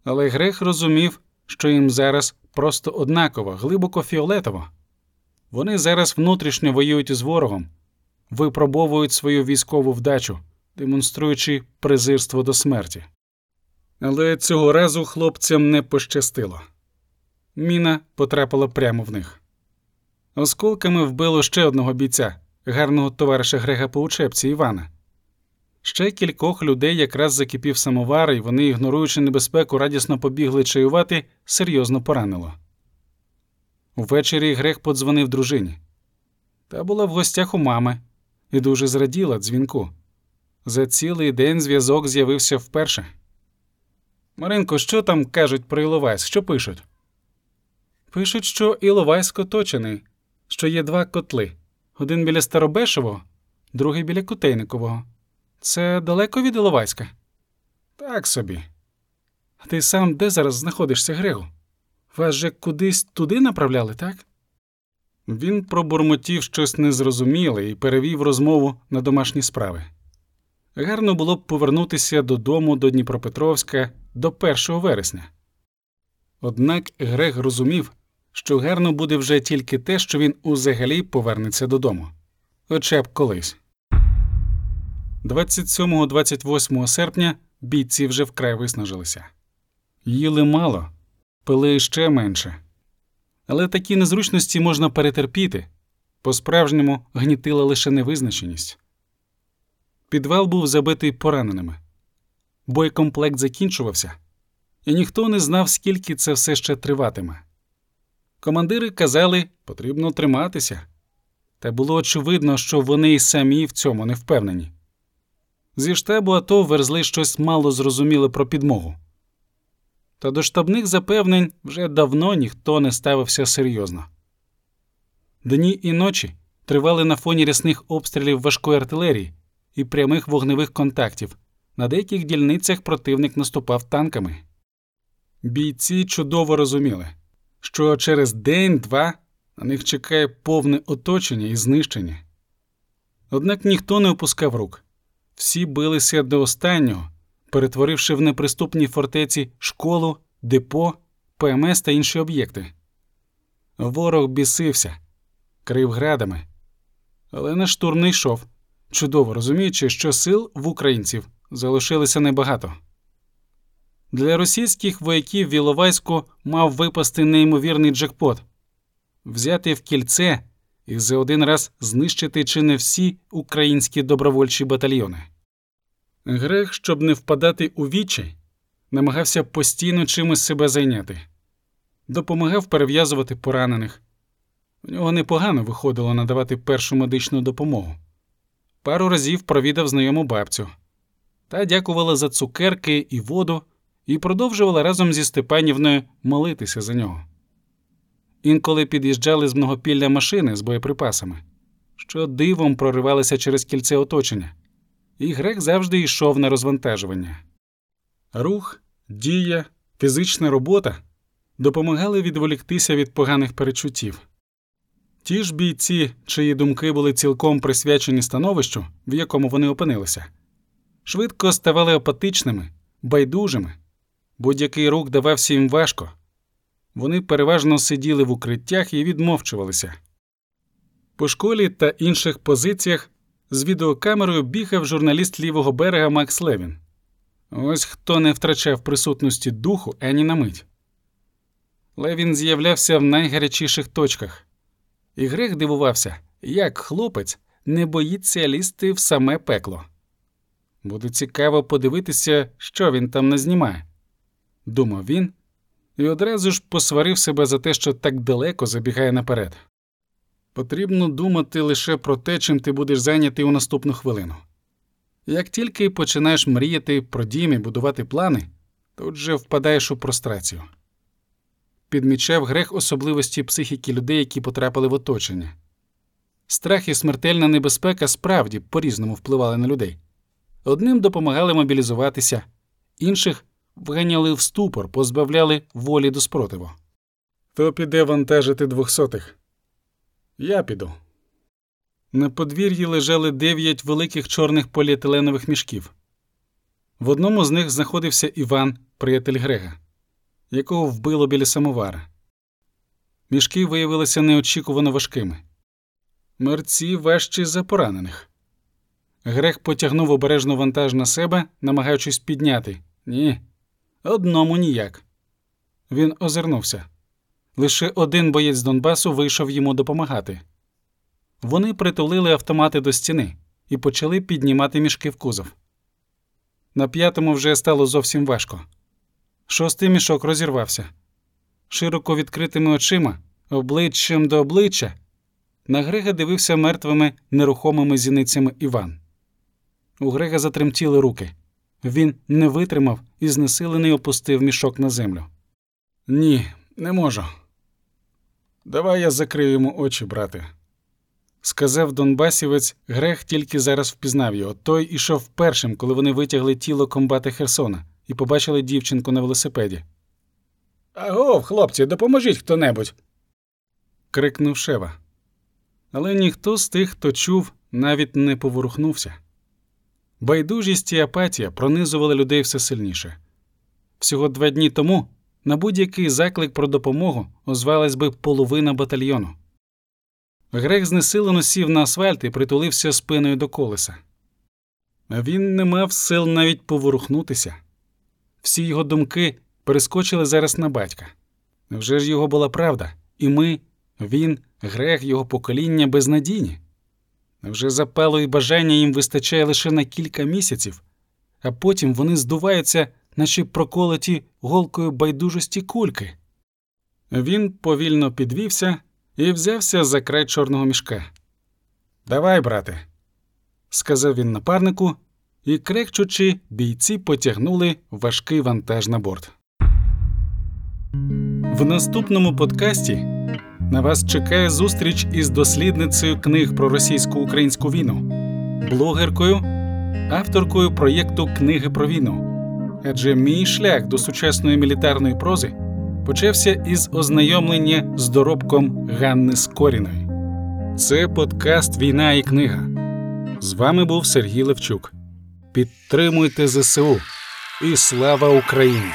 Але Грег розумів, що їм зараз просто однаково, глибоко фіолетово. Вони зараз внутрішньо воюють із ворогом, випробовують свою військову вдачу, демонструючи презирство до смерті. Але цього разу хлопцям не пощастило. Міна потрапила прямо в них. Осколками вбило ще одного бійця, гарного товариша Грега по учебці Івана. Ще кількох людей якраз закипів самовар, і вони, ігноруючи небезпеку, радісно побігли чаювати, серйозно поранило. Увечері Грег подзвонив дружині. Та була в гостях у мами і дуже зраділа дзвінку. За цілий день зв'язок з'явився вперше. «Маринко, що там кажуть про Іловайськ? Що пишуть?» «Пишуть, що Іловайськ оточений, що є 2 котли. Один біля Старобешевого, другий біля Кутейникового. Це далеко від Іловайська?» «Так собі». «А ти сам де зараз знаходишся, Григу? Вас же кудись туди направляли, так?» Він пробурмотів щось незрозуміле і перевів розмову на домашні справи. Гарно було б повернутися додому до Дніпропетровська до 1 вересня. Однак Грег розумів, що гарно буде вже тільки те, що він узагалі повернеться додому. Хоча б колись. 27-28 серпня бійці вже вкрай виснажилися. Їли мало, пили ще менше. Але такі незручності можна перетерпіти. По-справжньому гнітила лише невизначеність. Підвал був забитий пораненими. Боєкомплект закінчувався, і ніхто не знав, скільки це все ще триватиме. Командири казали, потрібно триматися. Та було очевидно, що вони й самі в цьому не впевнені. Зі штабу АТО верзли щось мало зрозуміле про підмогу. Та до штабних запевнень вже давно ніхто не ставився серйозно. Дні і ночі тривали на фоні рясних обстрілів важкої артилерії і прямих вогневих контактів. На деяких дільницях противник наступав танками. Бійці чудово розуміли, що через день-два на них чекає повне оточення і знищення. Однак ніхто не опускав рук. Всі билися до останнього, перетворивши в неприступні фортеці школу, депо, ПМС та інші об'єкти. Ворог бісився, крив градами. Але на штурм не йшов, чудово розуміючи, що сил в українців залишилося небагато. Для російських вояків в Іловайську мав випасти неймовірний джекпот. Взяти в кільце і за один раз знищити чи не всі українські добровольчі батальйони. Грех, щоб не впадати у вічі, намагався постійно чимось себе зайняти. Допомагав перев'язувати поранених. У нього непогано виходило надавати першу медичну допомогу. Пару разів провідав знайому бабцю. Та дякувала за цукерки і воду і продовжувала разом зі Степанівною молитися за нього. Інколи під'їжджали з Многопілля машини з боєприпасами, що дивом проривалися через кільце оточення, і Грех завжди йшов на розвантажування. Рух, дія, фізична робота допомагали відволіктися від поганих перечуттів. Ті ж бійці, чиї думки були цілком присвячені становищу, в якому вони опинилися, швидко ставали апатичними, байдужими. Будь-який рух давався їм важко. Вони переважно сиділи в укриттях і відмовчувалися. По школі та інших позиціях з відеокамерою бігав журналіст лівого берега Макс Левін. Ось хто не втрачав присутності духу ані на мить. Левін з'являвся в найгарячіших точках. І Грех дивувався, як хлопець не боїться лізти в саме пекло. Буде цікаво подивитися, що він там не знімає, думав він, і одразу ж посварив себе за те, що так далеко забігає наперед. Потрібно думати лише про те, чим ти будеш зайнятий у наступну хвилину. Як тільки починаєш мріяти про дім і будувати плани, тут же впадаєш у прострацію. Підмічав Грех особливості психіки людей, які потрапили в оточення. Страх і смертельна небезпека справді по-різному впливали на людей. Одним допомагали мобілізуватися, інших вганяли в ступор, позбавляли волі до спротиву. «То піде вантажити 200-х? Я піду». На подвір'ї лежали 9 великих чорних поліетиленових мішків. В одному з них знаходився Іван, приятель Грега, якого вбило біля самовара. Мішки виявилися неочікувано важкими. Мерці важчі за поранених. Грех потягнув обережно вантаж на себе, намагаючись підняти. Ні, одному ніяк. Він озирнувся. Лише один боєць з Донбасу вийшов йому допомагати. Вони притулили автомати до стіни і почали піднімати мішки в кузов. На 5-му вже стало зовсім важко. 6-й мішок розірвався. Широко відкритими очима, обличчям до обличчя, на Грега дивився мертвими, нерухомими зіницями Іван. У Грега затремтіли руки. Він не витримав і знесилений опустив мішок на землю. «Ні, не можу. Давай я закрию йому очі, брате», – сказав донбасівець. Грех тільки зараз впізнав його. Той ішов першим, коли вони витягли тіло комбата Херсона і побачили дівчинку на велосипеді. «Агов, хлопці, допоможіть хто-небудь!» – крикнув Шева. Але ніхто з тих, хто чув, навіть не поворухнувся. Байдужість і апатія пронизували людей все сильніше. Всього 2 дні тому на будь-який заклик про допомогу озвалась би половина батальйону. Грех знесилено сів на асфальт і притулився спиною до колеса. Він не мав сил навіть поворухнутися. Всі його думки перескочили зараз на батька. Невже ж його була правда? І ми, він, Грех, його покоління безнадійні. Вже запалу і бажання їм вистачає лише на кілька місяців, а потім вони здуваються, наче проколоті голкою байдужості кульки. Він повільно підвівся і взявся за край чорного мішка. «Давай, брате», – сказав він напарнику, і, крекчучи, бійці потягнули важкий вантаж на борт. В наступному подкасті на вас чекає зустріч із дослідницею книг про російсько-українську війну, блогеркою, авторкою проєкту «Книги про війну». Адже мій шлях до сучасної мілітарної прози почався із ознайомлення з доробком Ганни Скоріної. Це подкаст «Війна і книга». З вами був Сергій Левчук. Підтримуйте ЗСУ. І слава Україні!